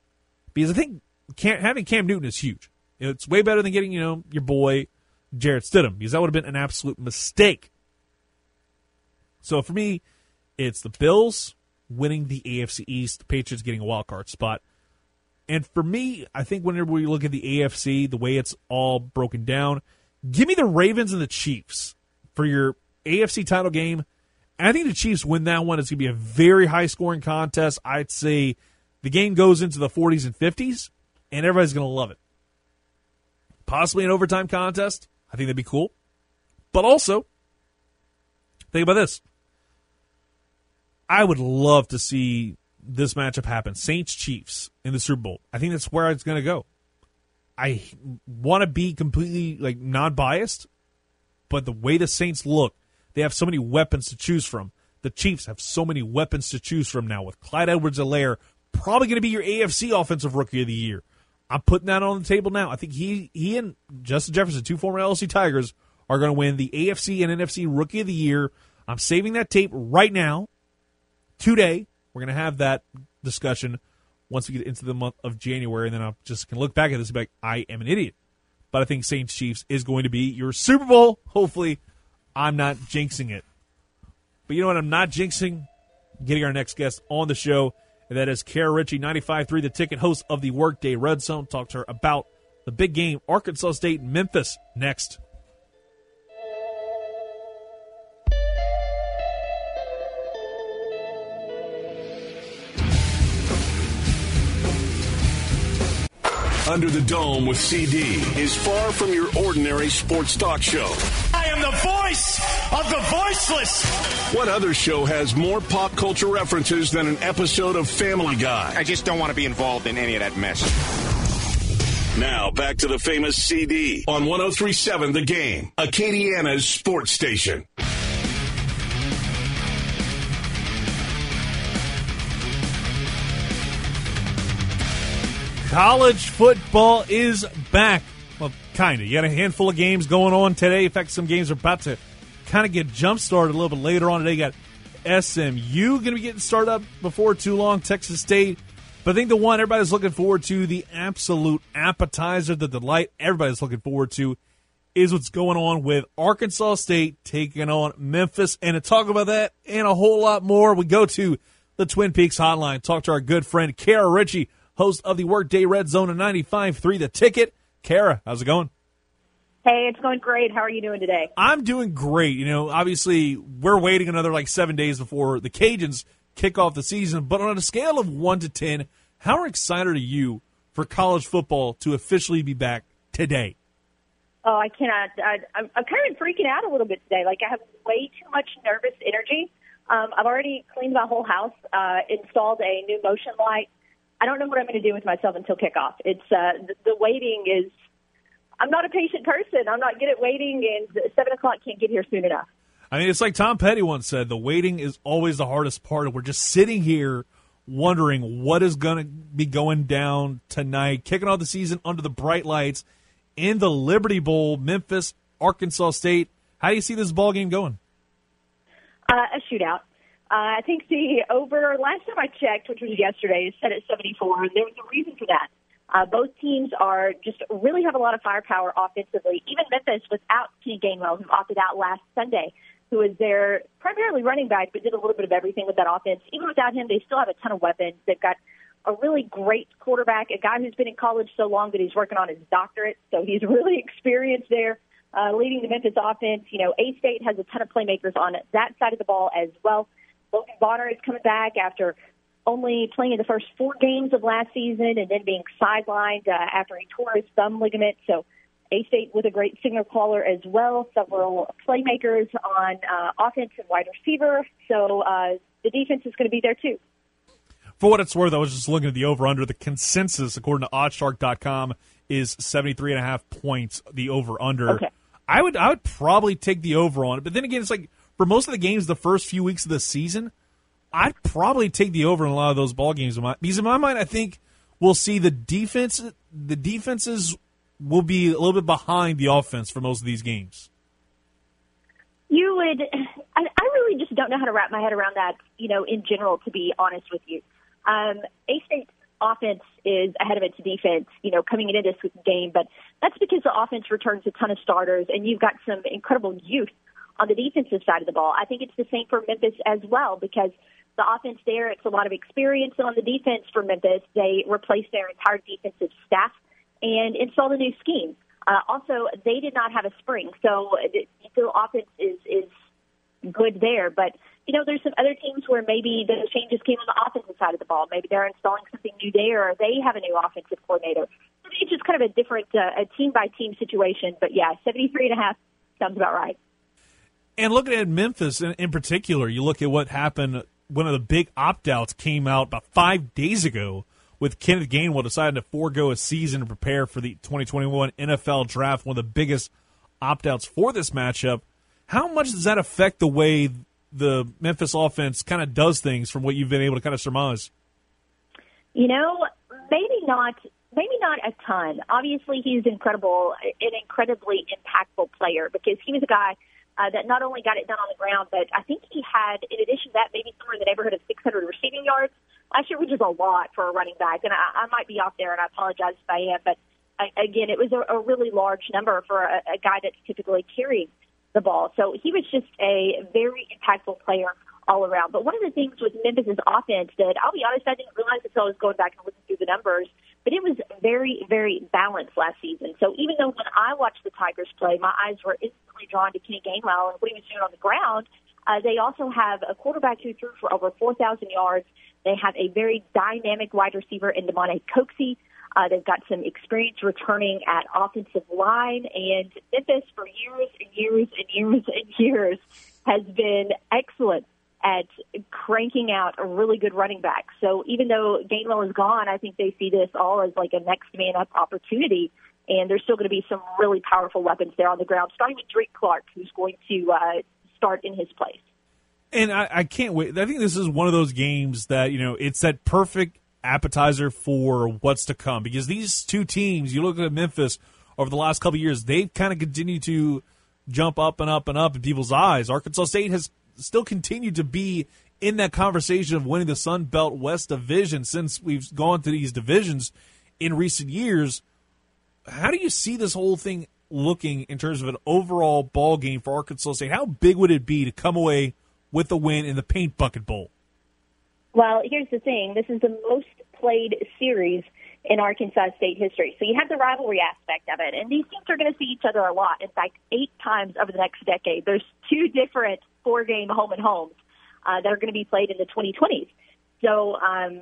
because I think Cam, having Cam Newton is huge. It's way better than getting, you know, your boy Jarrett Stidham because that would have been an absolute mistake. So for me, it's the Bills winning the A F C East, the Patriots getting a wild card spot. And for me, I think whenever we look at the A F C, the way it's all broken down, give me the Ravens and the Chiefs for your A F C title game. And I think the Chiefs win that one. It's going to be a very high-scoring contest. I'd say the game goes into the forties and fifties, and everybody's going to love it. Possibly an overtime contest. I think that'd be cool. But also, think about this. I would love to see this matchup happen. Saints-Chiefs in the Super Bowl. I think that's where it's going to go. I want to be completely like non-biased, but the way the Saints look, they have so many weapons to choose from. The Chiefs have so many weapons to choose from now with Clyde Edwards-Helaire, probably going to be your A F C Offensive Rookie of the Year. I'm putting that on the table now. I think he he and Justin Jefferson, two former L S U Tigers, are going to win the A F C and N F C Rookie of the Year. I'm saving that tape right now. Today, we're going to have that discussion once we get into the month of January, and then I'm just going to look back at this and be like, I am an idiot. But I think Saints Chiefs is going to be your Super Bowl. Hopefully, I'm not jinxing it. But you know what I'm not jinxing? Getting our next guest on the show, and that is Kara Ritchie, ninety-five point three The Ticket, host of the Workday Red Zone. Talk to her about the big game, Arkansas State, Memphis, next. Under the Dome with C D is far from your ordinary sports talk show. I am the voice of the voiceless. What other show has more pop culture references than an episode of Family Guy? I just don't want to be involved in any of that mess. Now back to the famous C D on one oh three point seven The Game, Acadiana's sports station. College football is back. Well, kind of. You got a handful of games going on today. In fact, some games are about to kind of get jump-started a little bit later on today. You got S M U going to be getting started up before too long, Texas State. But I think the one everybody's looking forward to, the absolute appetizer, the delight everybody's looking forward to, is what's going on with Arkansas State taking on Memphis. And to talk about that and a whole lot more, we go to the Twin Peaks Hotline, talk to our good friend Kara Ritchie, host of the Workday Red Zone at ninety-five point three The Ticket. Kara, how's it going? Hey, it's going great. How are you doing today? I'm doing great. You know, obviously, we're waiting another like seven days before the Cajuns kick off the season. But on a scale of one to ten, how excited are you for college football to officially be back today? Oh, I cannot. I, I'm, I'm kind of freaking out a little bit today. Like, I have way too much nervous energy. Um, I've already cleaned my whole house, uh, installed a new motion light. I don't know what I'm going to do with myself until kickoff. It's uh, the, the waiting is – I'm not a patient person. I'm not good at waiting, and seven o'clock can't get here soon enough. I mean, it's like Tom Petty once said, the waiting is always the hardest part. We're just sitting here wondering what is going to be going down tonight, kicking off the season under the bright lights in the Liberty Bowl, Memphis, Arkansas State. How do you see this ball game going? Uh, a shootout. Uh, I think the over, last time I checked, which was yesterday, is set at seventy-four, and there was a reason for that. Uh, both teams are just really have a lot of firepower offensively. Even Memphis without Kenneth Gainwell, who opted out last Sunday, who was their primarily running back, but did a little bit of everything with that offense. Even without him, they still have a ton of weapons. They've got a really great quarterback, a guy who's been in college so long that he's working on his doctorate, so he's really experienced there. Uh, leading the Memphis offense, you know, A-State has a ton of playmakers on that side of the ball as well. Logan Bonner is coming back after only playing in the first four games of last season and then being sidelined uh, after he tore his thumb ligament. So A-State with a great signal caller as well, several playmakers on uh, offense and wide receiver. So uh, the defense is going to be there too. For what it's worth, I was just looking at the over-under. The consensus, according to oddshark dot com, is seventy-three point five points, the over-under. Okay. I would, I would probably take the over on it, but then again, it's like, for most of the games the first few weeks of the season, I'd probably take the over in a lot of those ball games. Because in my mind, I think we'll see the defense. The defenses will be a little bit behind the offense for most of these games. You would – I really just don't know how to wrap my head around that, you know, in general, to be honest with you. Um, A-State's offense is ahead of its defense, you know, coming into this game. But that's because the offense returns a ton of starters, and you've got some incredible youth on the defensive side of the ball. I think it's the same for Memphis as well, because the offense there, it's a lot of experience. And on the defense for Memphis, they replaced their entire defensive staff and installed a new scheme. Uh, also, they did not have a spring, so the offense is, is good there. But, you know, there's some other teams where maybe those changes came on the offensive side of the ball. Maybe they're installing something new there, or they have a new offensive coordinator. So it's just kind of a different uh, a team-by-team situation. But, yeah, seventy-three and a half sounds about right. And looking at Memphis in, in particular, you look at what happened. One of the big opt-outs came out about five days ago with Kenneth Gainwell deciding to forego a season to prepare for the twenty twenty-one N F L draft, one of the biggest opt-outs for this matchup. How much does that affect the way the Memphis offense kind of does things from what you've been able to kind of surmise? You know, maybe not maybe not a ton. Obviously, he's incredible, an incredibly impactful player, because he was a guy Uh, that not only got it done on the ground, but I think he had, in addition to that, maybe somewhere in the neighborhood of six hundred receiving yards last year, which is a lot for a running back. And I, I might be off there, and I apologize if I am. But, I, again, it was a, a really large number for a, a guy that's typically carrying the ball. So he was just a very impactful player all around. But one of the things with Memphis' offense that, I'll be honest, I didn't realize until I was going back and looking through the numbers, but it was very, very balanced last season. So even though when I watched the Tigers play, my eyes were instantly drawn to Kenny Gainwell and what he was doing on the ground, uh, they also have a quarterback who threw for over four thousand yards. They have a very dynamic wide receiver in Damonte Coxey. Uh, they've got some experience returning at offensive line. And Memphis, for years and years and years and years, has been excellent at cranking out a really good running back. So even though Gainwell is gone, I think they see this all as like a next man up opportunity, and there's still going to be some really powerful weapons there on the ground, starting with Drake Clark, who's going to uh, start in his place. And I, I can't wait. I think this is one of those games that, you know, it's that perfect appetizer for what's to come, because these two teams, you look at Memphis over the last couple of years, they've kind of continued to jump up and up and up in people's eyes. Arkansas State has still continue to be in that conversation of winning the Sun Belt West Division since we've gone through these divisions in recent years. How do you see this whole thing looking in terms of an overall ball game for Arkansas State? How big would it be to come away with a win in the Paint Bucket Bowl? Well, here's the thing. This is the most played series in Arkansas State history. So you have the rivalry aspect of it, and these teams are going to see each other a lot. In fact, eight times over the next decade. There's two different four-game home and homes uh, that are going to be played in the twenty twenties. So um,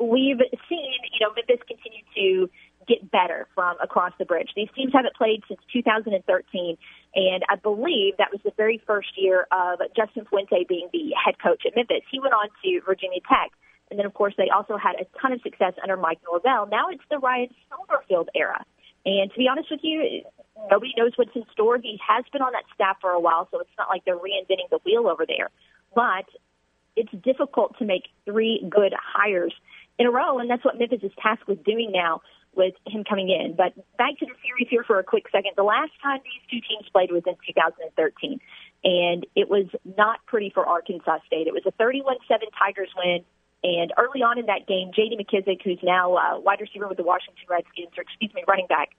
we've seen, you know, Memphis continue to get better from across the bridge. These teams haven't played since two thousand thirteen, and I believe that was the very first year of Justin Fuente being the head coach at Memphis. He went on to Virginia Tech, and then, of course, they also had a ton of success under Mike Norvell. Now it's the Ryan Silverfield era. And to be honest with you, nobody knows what's in store. He has been on that staff for a while, so it's not like they're reinventing the wheel over there. But it's difficult to make three good hires in a row, and that's what Memphis is tasked with doing now with him coming in. But back to the series here for a quick second. The last time these two teams played was in two thousand thirteen, and it was not pretty for Arkansas State. It was a thirty-one seven Tigers win. And early on in that game, J D. McKissic, who's now uh, wide receiver with the Washington Redskins, or excuse me, running back,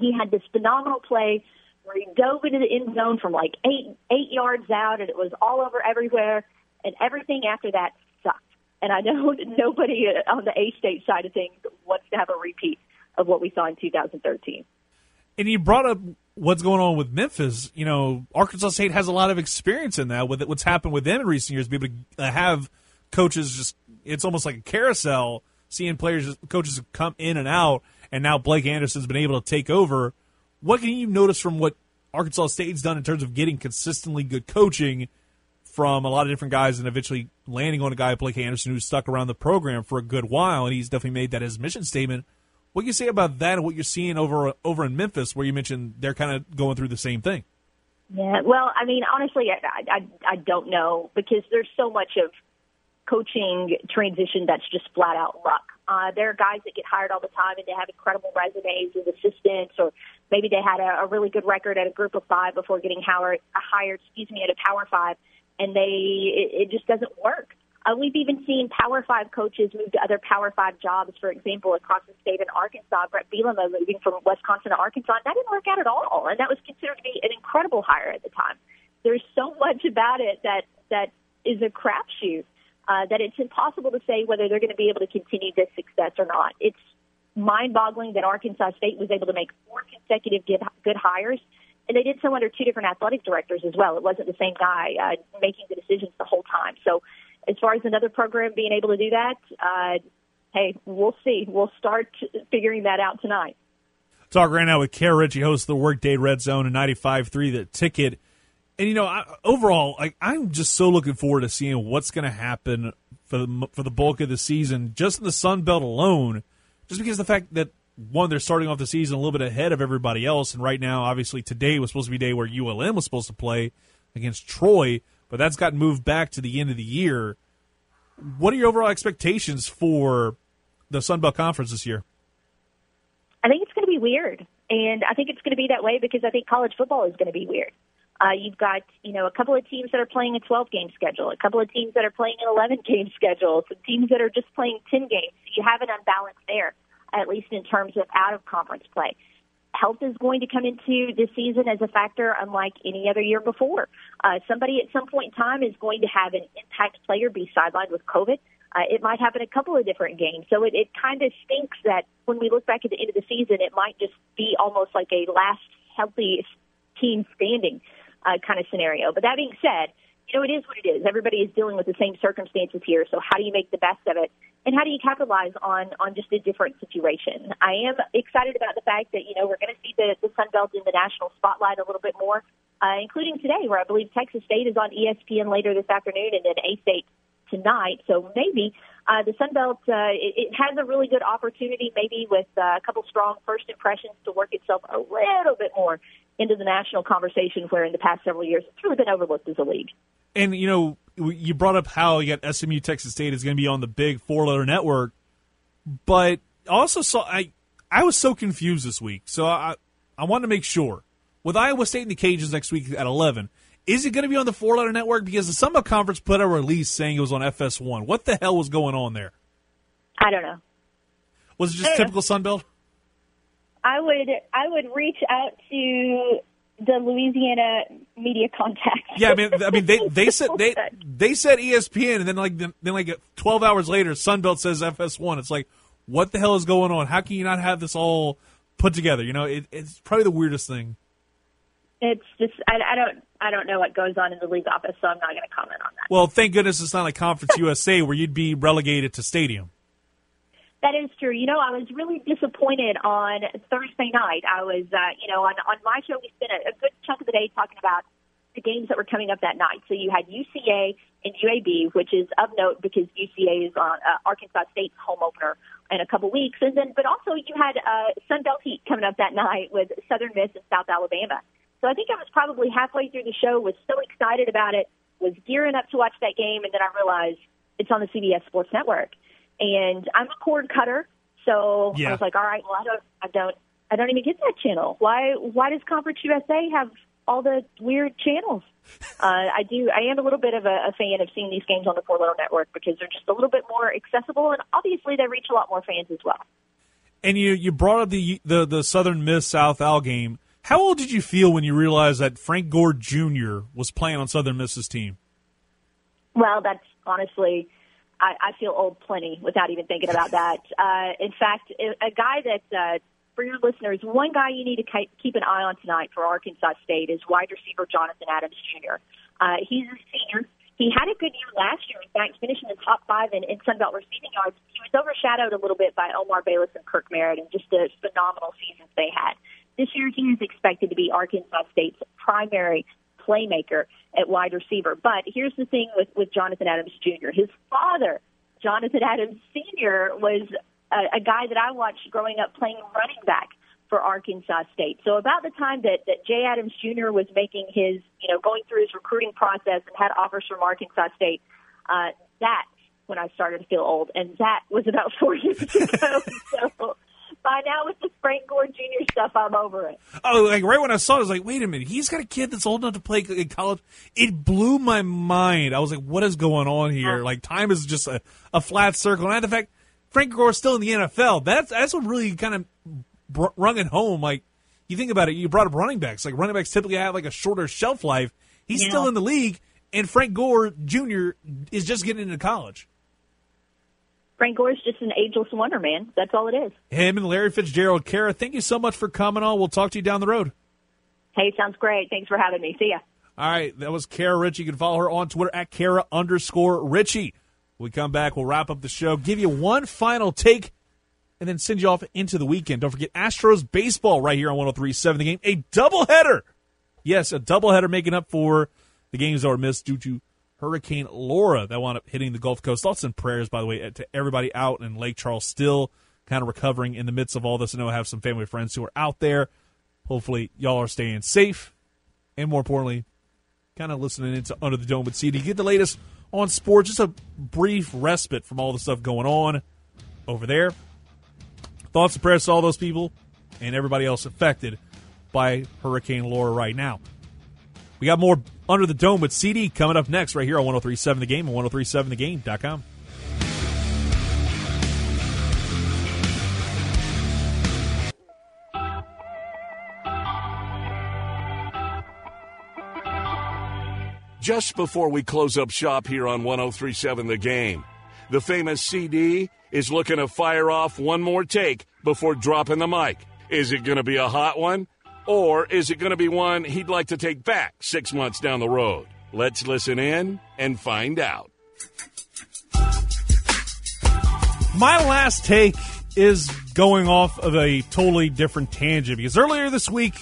he had this phenomenal play where he dove into the end zone from like eight eight yards out, and it was all over everywhere, and everything after that sucked. And I know nobody on the A-State side of things wants to have a repeat of what we saw in two thousand thirteen. And you brought up what's going on with Memphis. You know, Arkansas State has a lot of experience in that, with what's happened with them in recent years, be able to have – coaches just, it's almost like a carousel, seeing players, coaches come in and out, and now Blake Anderson's been able to take over. What can you notice from what Arkansas State's done in terms of getting consistently good coaching from a lot of different guys and eventually landing on a guy, Blake Anderson, who's stuck around the program for a good while, and he's definitely made that his mission statement. What can you say about that and what you're seeing over over in Memphis, where you mentioned they're kind of going through the same thing? Yeah, well, I mean, honestly, I, I, I don't know, because there's so much of coaching transition that's just flat out luck. Uh, there are guys that get hired all the time and they have incredible resumes as assistants, or maybe they had a, a really good record at a group of five before getting hired, hired excuse me, at a power five, and they it, it just doesn't work. Uh, we've even seen power five coaches move to other power five jobs. For example, across the state in Arkansas, Brett Bielema moving from Wisconsin to Arkansas, that didn't work out at all, and that was considered to be an incredible hire at the time. There's so much about it that that is a crapshoot. Uh, that it's impossible to say whether they're going to be able to continue this success or not. It's mind-boggling that Arkansas State was able to make four consecutive good hires And they did so under two different athletic directors as well. It wasn't the same guy uh, making the decisions the whole time. So as far as another program being able to do that, uh, hey, we'll see. We'll start figuring that out tonight. Talk right now with Kara Ritchie, hosts the Workday Red Zone and ninety-five point three The Ticket. And, you know, I, overall, like, I'm just so looking forward to seeing what's going to happen for the, for the bulk of the season, just in the Sun Belt alone, just because of the fact that, one, they're starting off the season a little bit ahead of everybody else, and right now, obviously, today was supposed to be a day where U L M was supposed to play against Troy, but that's gotten moved back to the end of the year. What are your overall expectations for the Sun Belt Conference this year? I think it's going to be weird, and I think it's going to be that way because I think college football is going to be weird. Uh, you've got, you know, a couple of teams that are playing a twelve-game schedule, a couple of teams that are playing an eleven-game schedule, some teams that are just playing ten games. You have an unbalance there, at least in terms of out-of-conference play. Health is going to come into this season as a factor unlike any other year before. Uh, somebody at some point in time is going to have an impact player be sidelined with COVID. Uh, it might happen a couple of different games. So it, it kind of stinks that when we look back at the end of the season, it might just be almost like a last healthy team standing uh, kind of scenario. But that being said, you know, it is what it is. Everybody is dealing with the same circumstances here, so how do you make the best of it? And how do you capitalize on, on just a different situation? I am excited about the fact that, you know, we're going to see the, the Sun Belt in the national spotlight a little bit more, uh, including today, where I believe Texas State is on E S P N later this afternoon and then A-State tonight. So maybe uh, the Sun Belt, uh, it, it has a really good opportunity maybe with uh, a couple strong first impressions to work itself a little bit more into the national conversation where in the past several years it's really been overlooked as a league. And, you know, you brought up how you got S M U Texas State is going to be on the big four-letter network, but also saw I I was so confused this week, so I I wanted to make sure. With Iowa State and the Cajuns next week at eleven, is it going to be on the four-letter network? Because the Sun Belt Conference put a release saying it was on F S one. What the hell was going on there? I don't know. Was it just typical Sun Belt? I would I would reach out to the Louisiana media contacts. Yeah, I mean, I mean, they, they said they they said E S P N, and then like then like twelve hours later, Sunbelt says F S one. It's like, what the hell is going on? How can you not have this all put together? You know, it, it's probably the weirdest thing. It's just I, I don't I don't know what goes on in the league office, so I'm not going to comment on that. Well, thank goodness it's not like Conference U S A where you'd be relegated to stadium. That is true. You know, I was really disappointed on Thursday night. I was, uh, you know, on, on my show, we spent a, a good chunk of the day talking about the games that were coming up that night. So you had U C A and U A B, which is of note because U C A is on uh, Arkansas State's home opener in a couple weeks. And then, but also you had uh, Sun Belt Heat coming up that night with Southern Miss and South Alabama. So I think I was probably halfway through the show, was so excited about it, was gearing up to watch that game, and then I realized it's on the C B S Sports Network. And I'm a cord cutter, so yeah. I was like, all right, well, I don't, I don't, I don't even get that channel. Why, why does Conference U S A have all the weird channels? uh, I do, I am a little bit of a, a fan of seeing these games on the Four Letter Network because they're just a little bit more accessible, and obviously they reach a lot more fans as well. And you, you brought up the the, the Southern Miss South Al game. How old did you feel when you realized that Frank Gore Junior was playing on Southern Miss's team? Well, that's honestly. I, I feel old plenty without even thinking about that. Uh, in fact, a guy that, uh, for your listeners, one guy you need to keep an eye on tonight for Arkansas State is wide receiver Jonathan Adams Junior Uh, he's a senior. He had a good year last year, in fact, finishing the top five in, in Sun Belt receiving yards. He was overshadowed a little bit by Omar Bayless and Kirk Merritt and just the phenomenal seasons they had. This year, he is expected to be Arkansas State's primary playmaker at wide receiver. But here's the thing with, with Jonathan Adams Junior His father, Jonathan Adams Senior, was a, a guy that I watched growing up playing running back for Arkansas State. So about the time that, that Jay Adams Junior was making his, you know, going through his recruiting process and had offers from Arkansas State, uh, that's when I started to feel old. And that was about four years ago. So by now, with the Frank Gore Junior stuff, I'm over it. Oh, like right when I saw it, I was like, wait a minute. He's got a kid that's old enough to play in college. It blew my mind. I was like, what is going on here? Uh, like, time is just a, a flat circle. And the fact Frank Gore's still in the N F L, that's, that's what really kind of br- rung it home. Like, you think about it, you brought up running backs. Like, running backs typically have, like, a shorter shelf life. He's yeah. still in the league, and Frank Gore Junior is just getting into college. Frank Gore's just an ageless wonder, man. That's all it is. Him and Larry Fitzgerald. Kara, thank you so much for coming on. We'll talk to you down the road. Hey, sounds great. Thanks for having me. See ya. All right, that was Kara Ritchie. You can follow her on Twitter at Kara underscore Ritchie. When we come back, we'll wrap up the show, give you one final take, and then send you off into the weekend. Don't forget Astros baseball right here on one oh three point seven The Game. A doubleheader. Yes, a doubleheader making up for the games that were missed due to Hurricane Laura that wound up hitting the Gulf Coast. Thoughts and prayers, by the way, to everybody out in Lake Charles, still kind of recovering in the midst of all this. I know I have some family friends who are out there. Hopefully y'all are staying safe, and more importantly, kind of listening into Under the Dome with C D. Get the latest on sports, just a brief respite from all the stuff going on over there. Thoughts and prayers to all those people and everybody else affected by Hurricane Laura right now. We got more Under the Dome with C D coming up next right here on one oh three point seven The Game and one oh three point seven the game dot com. Just before we close up shop here on one oh three point seven The Game, the famous C D is looking to fire off one more take before dropping the mic. Is it going to be a hot one, or is it going to be one he'd like to take back six months down the road? Let's listen in and find out. My last take is going off of a totally different tangent, because earlier this week,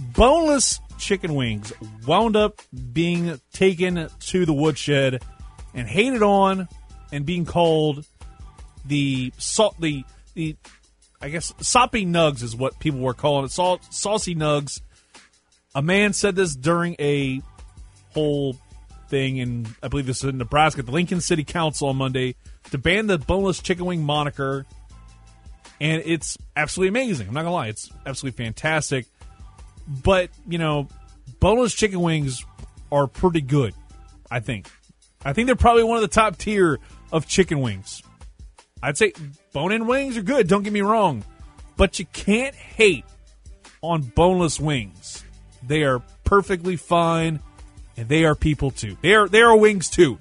boneless chicken wings wound up being taken to the woodshed and hated on and being called the salt the the I guess soppy nugs is what people were calling it. Salt saucy nugs. A man said this during a whole thing in, I believe this is in Nebraska, at the Lincoln City Council on Monday, to ban the boneless chicken wing moniker. And it's absolutely amazing. I'm not gonna lie, it's absolutely fantastic. But, you know, boneless chicken wings are pretty good, I think. I think they're probably one of the top tier of chicken wings. I'd say bone-in wings are good, don't get me wrong. But you can't hate on boneless wings. They are perfectly fine, and they are people too. They are, they are wings too.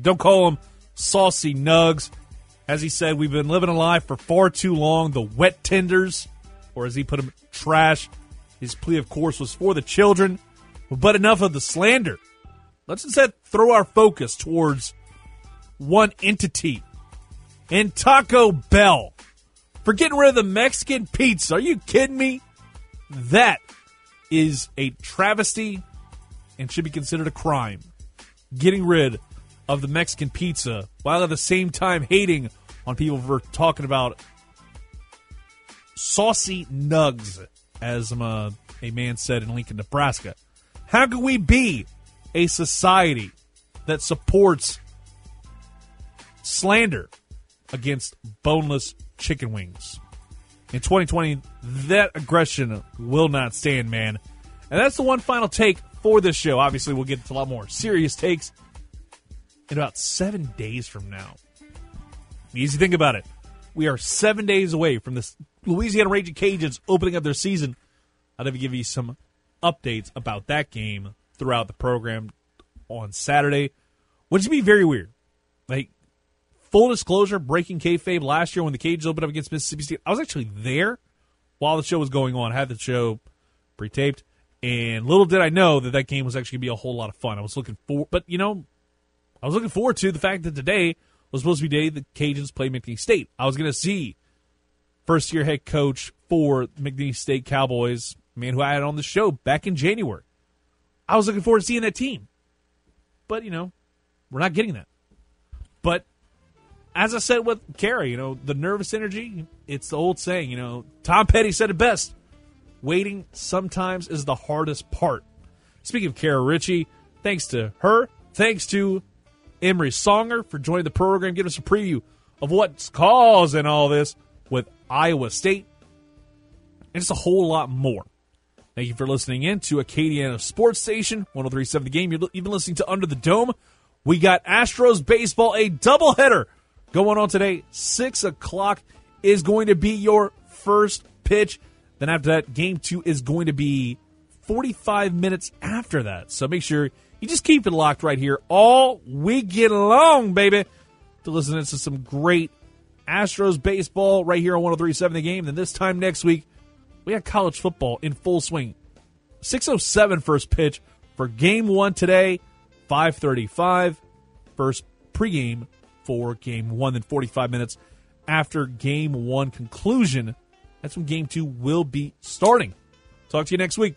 Don't call them saucy nugs. As he said, we've been living a life for far too long. The wet tenders, or as he put them, trash. His plea, of course, was for the children. But enough of the slander. Let's instead throw our focus towards one entity. And Taco Bell. For getting rid of the Mexican pizza. Are you kidding me? That is a travesty and should be considered a crime. Getting rid of the Mexican pizza while at the same time hating on people for talking about saucy nugs, as um, uh, a man said in Lincoln, Nebraska. How can we be a society that supports slander against boneless chicken wings? In twenty twenty, that aggression will not stand, man. And that's the one final take for this show. Obviously, we'll get into a lot more serious takes in about seven days from now. Easy thing about it. We are seven days away from this Louisiana Raging Cajuns opening up their season. I'll give you some updates about that game throughout the program on Saturday, which would be very weird. Like, full disclosure, breaking kayfabe, last year when the Cajuns opened up against Mississippi State, I was actually there while the show was going on. I had the show pre-taped, and little did I know that that game was actually going to be a whole lot of fun. I was looking forward, but you know, I was looking forward to the fact that today was supposed to be the day the Cajuns play McNeese State. I was going to see first-year head coach for McNeese State Cowboys, man who I had on the show back in January. I was looking forward to seeing that team. But, you know, we're not getting that. But as I said with Kara, you know, the nervous energy, it's the old saying, you know, Tom Petty said it best. Waiting sometimes is the hardest part. Speaking of Kara Ritchie, thanks to her, thanks to Emery Songer for joining the program, giving us a preview of what's causing all this with Iowa State, and just a whole lot more. Thank you for listening in to Acadiana Sports Station, one oh three point seven The Game. You've been listening to Under the Dome. We got Astros baseball, a doubleheader going on today. six o'clock is going to be your first pitch. Then after that, game two is going to be forty-five minutes after that. So make sure you just keep it locked right here all weekend long, baby, to listen to some great Astros baseball right here on one oh three point seven The Game. Then this time next week, we got college football in full swing. six oh seven first pitch for game one today, five thirty-five first pregame for game one, then forty-five minutes after game one conclusion. That's when game two will be starting. Talk to you next week.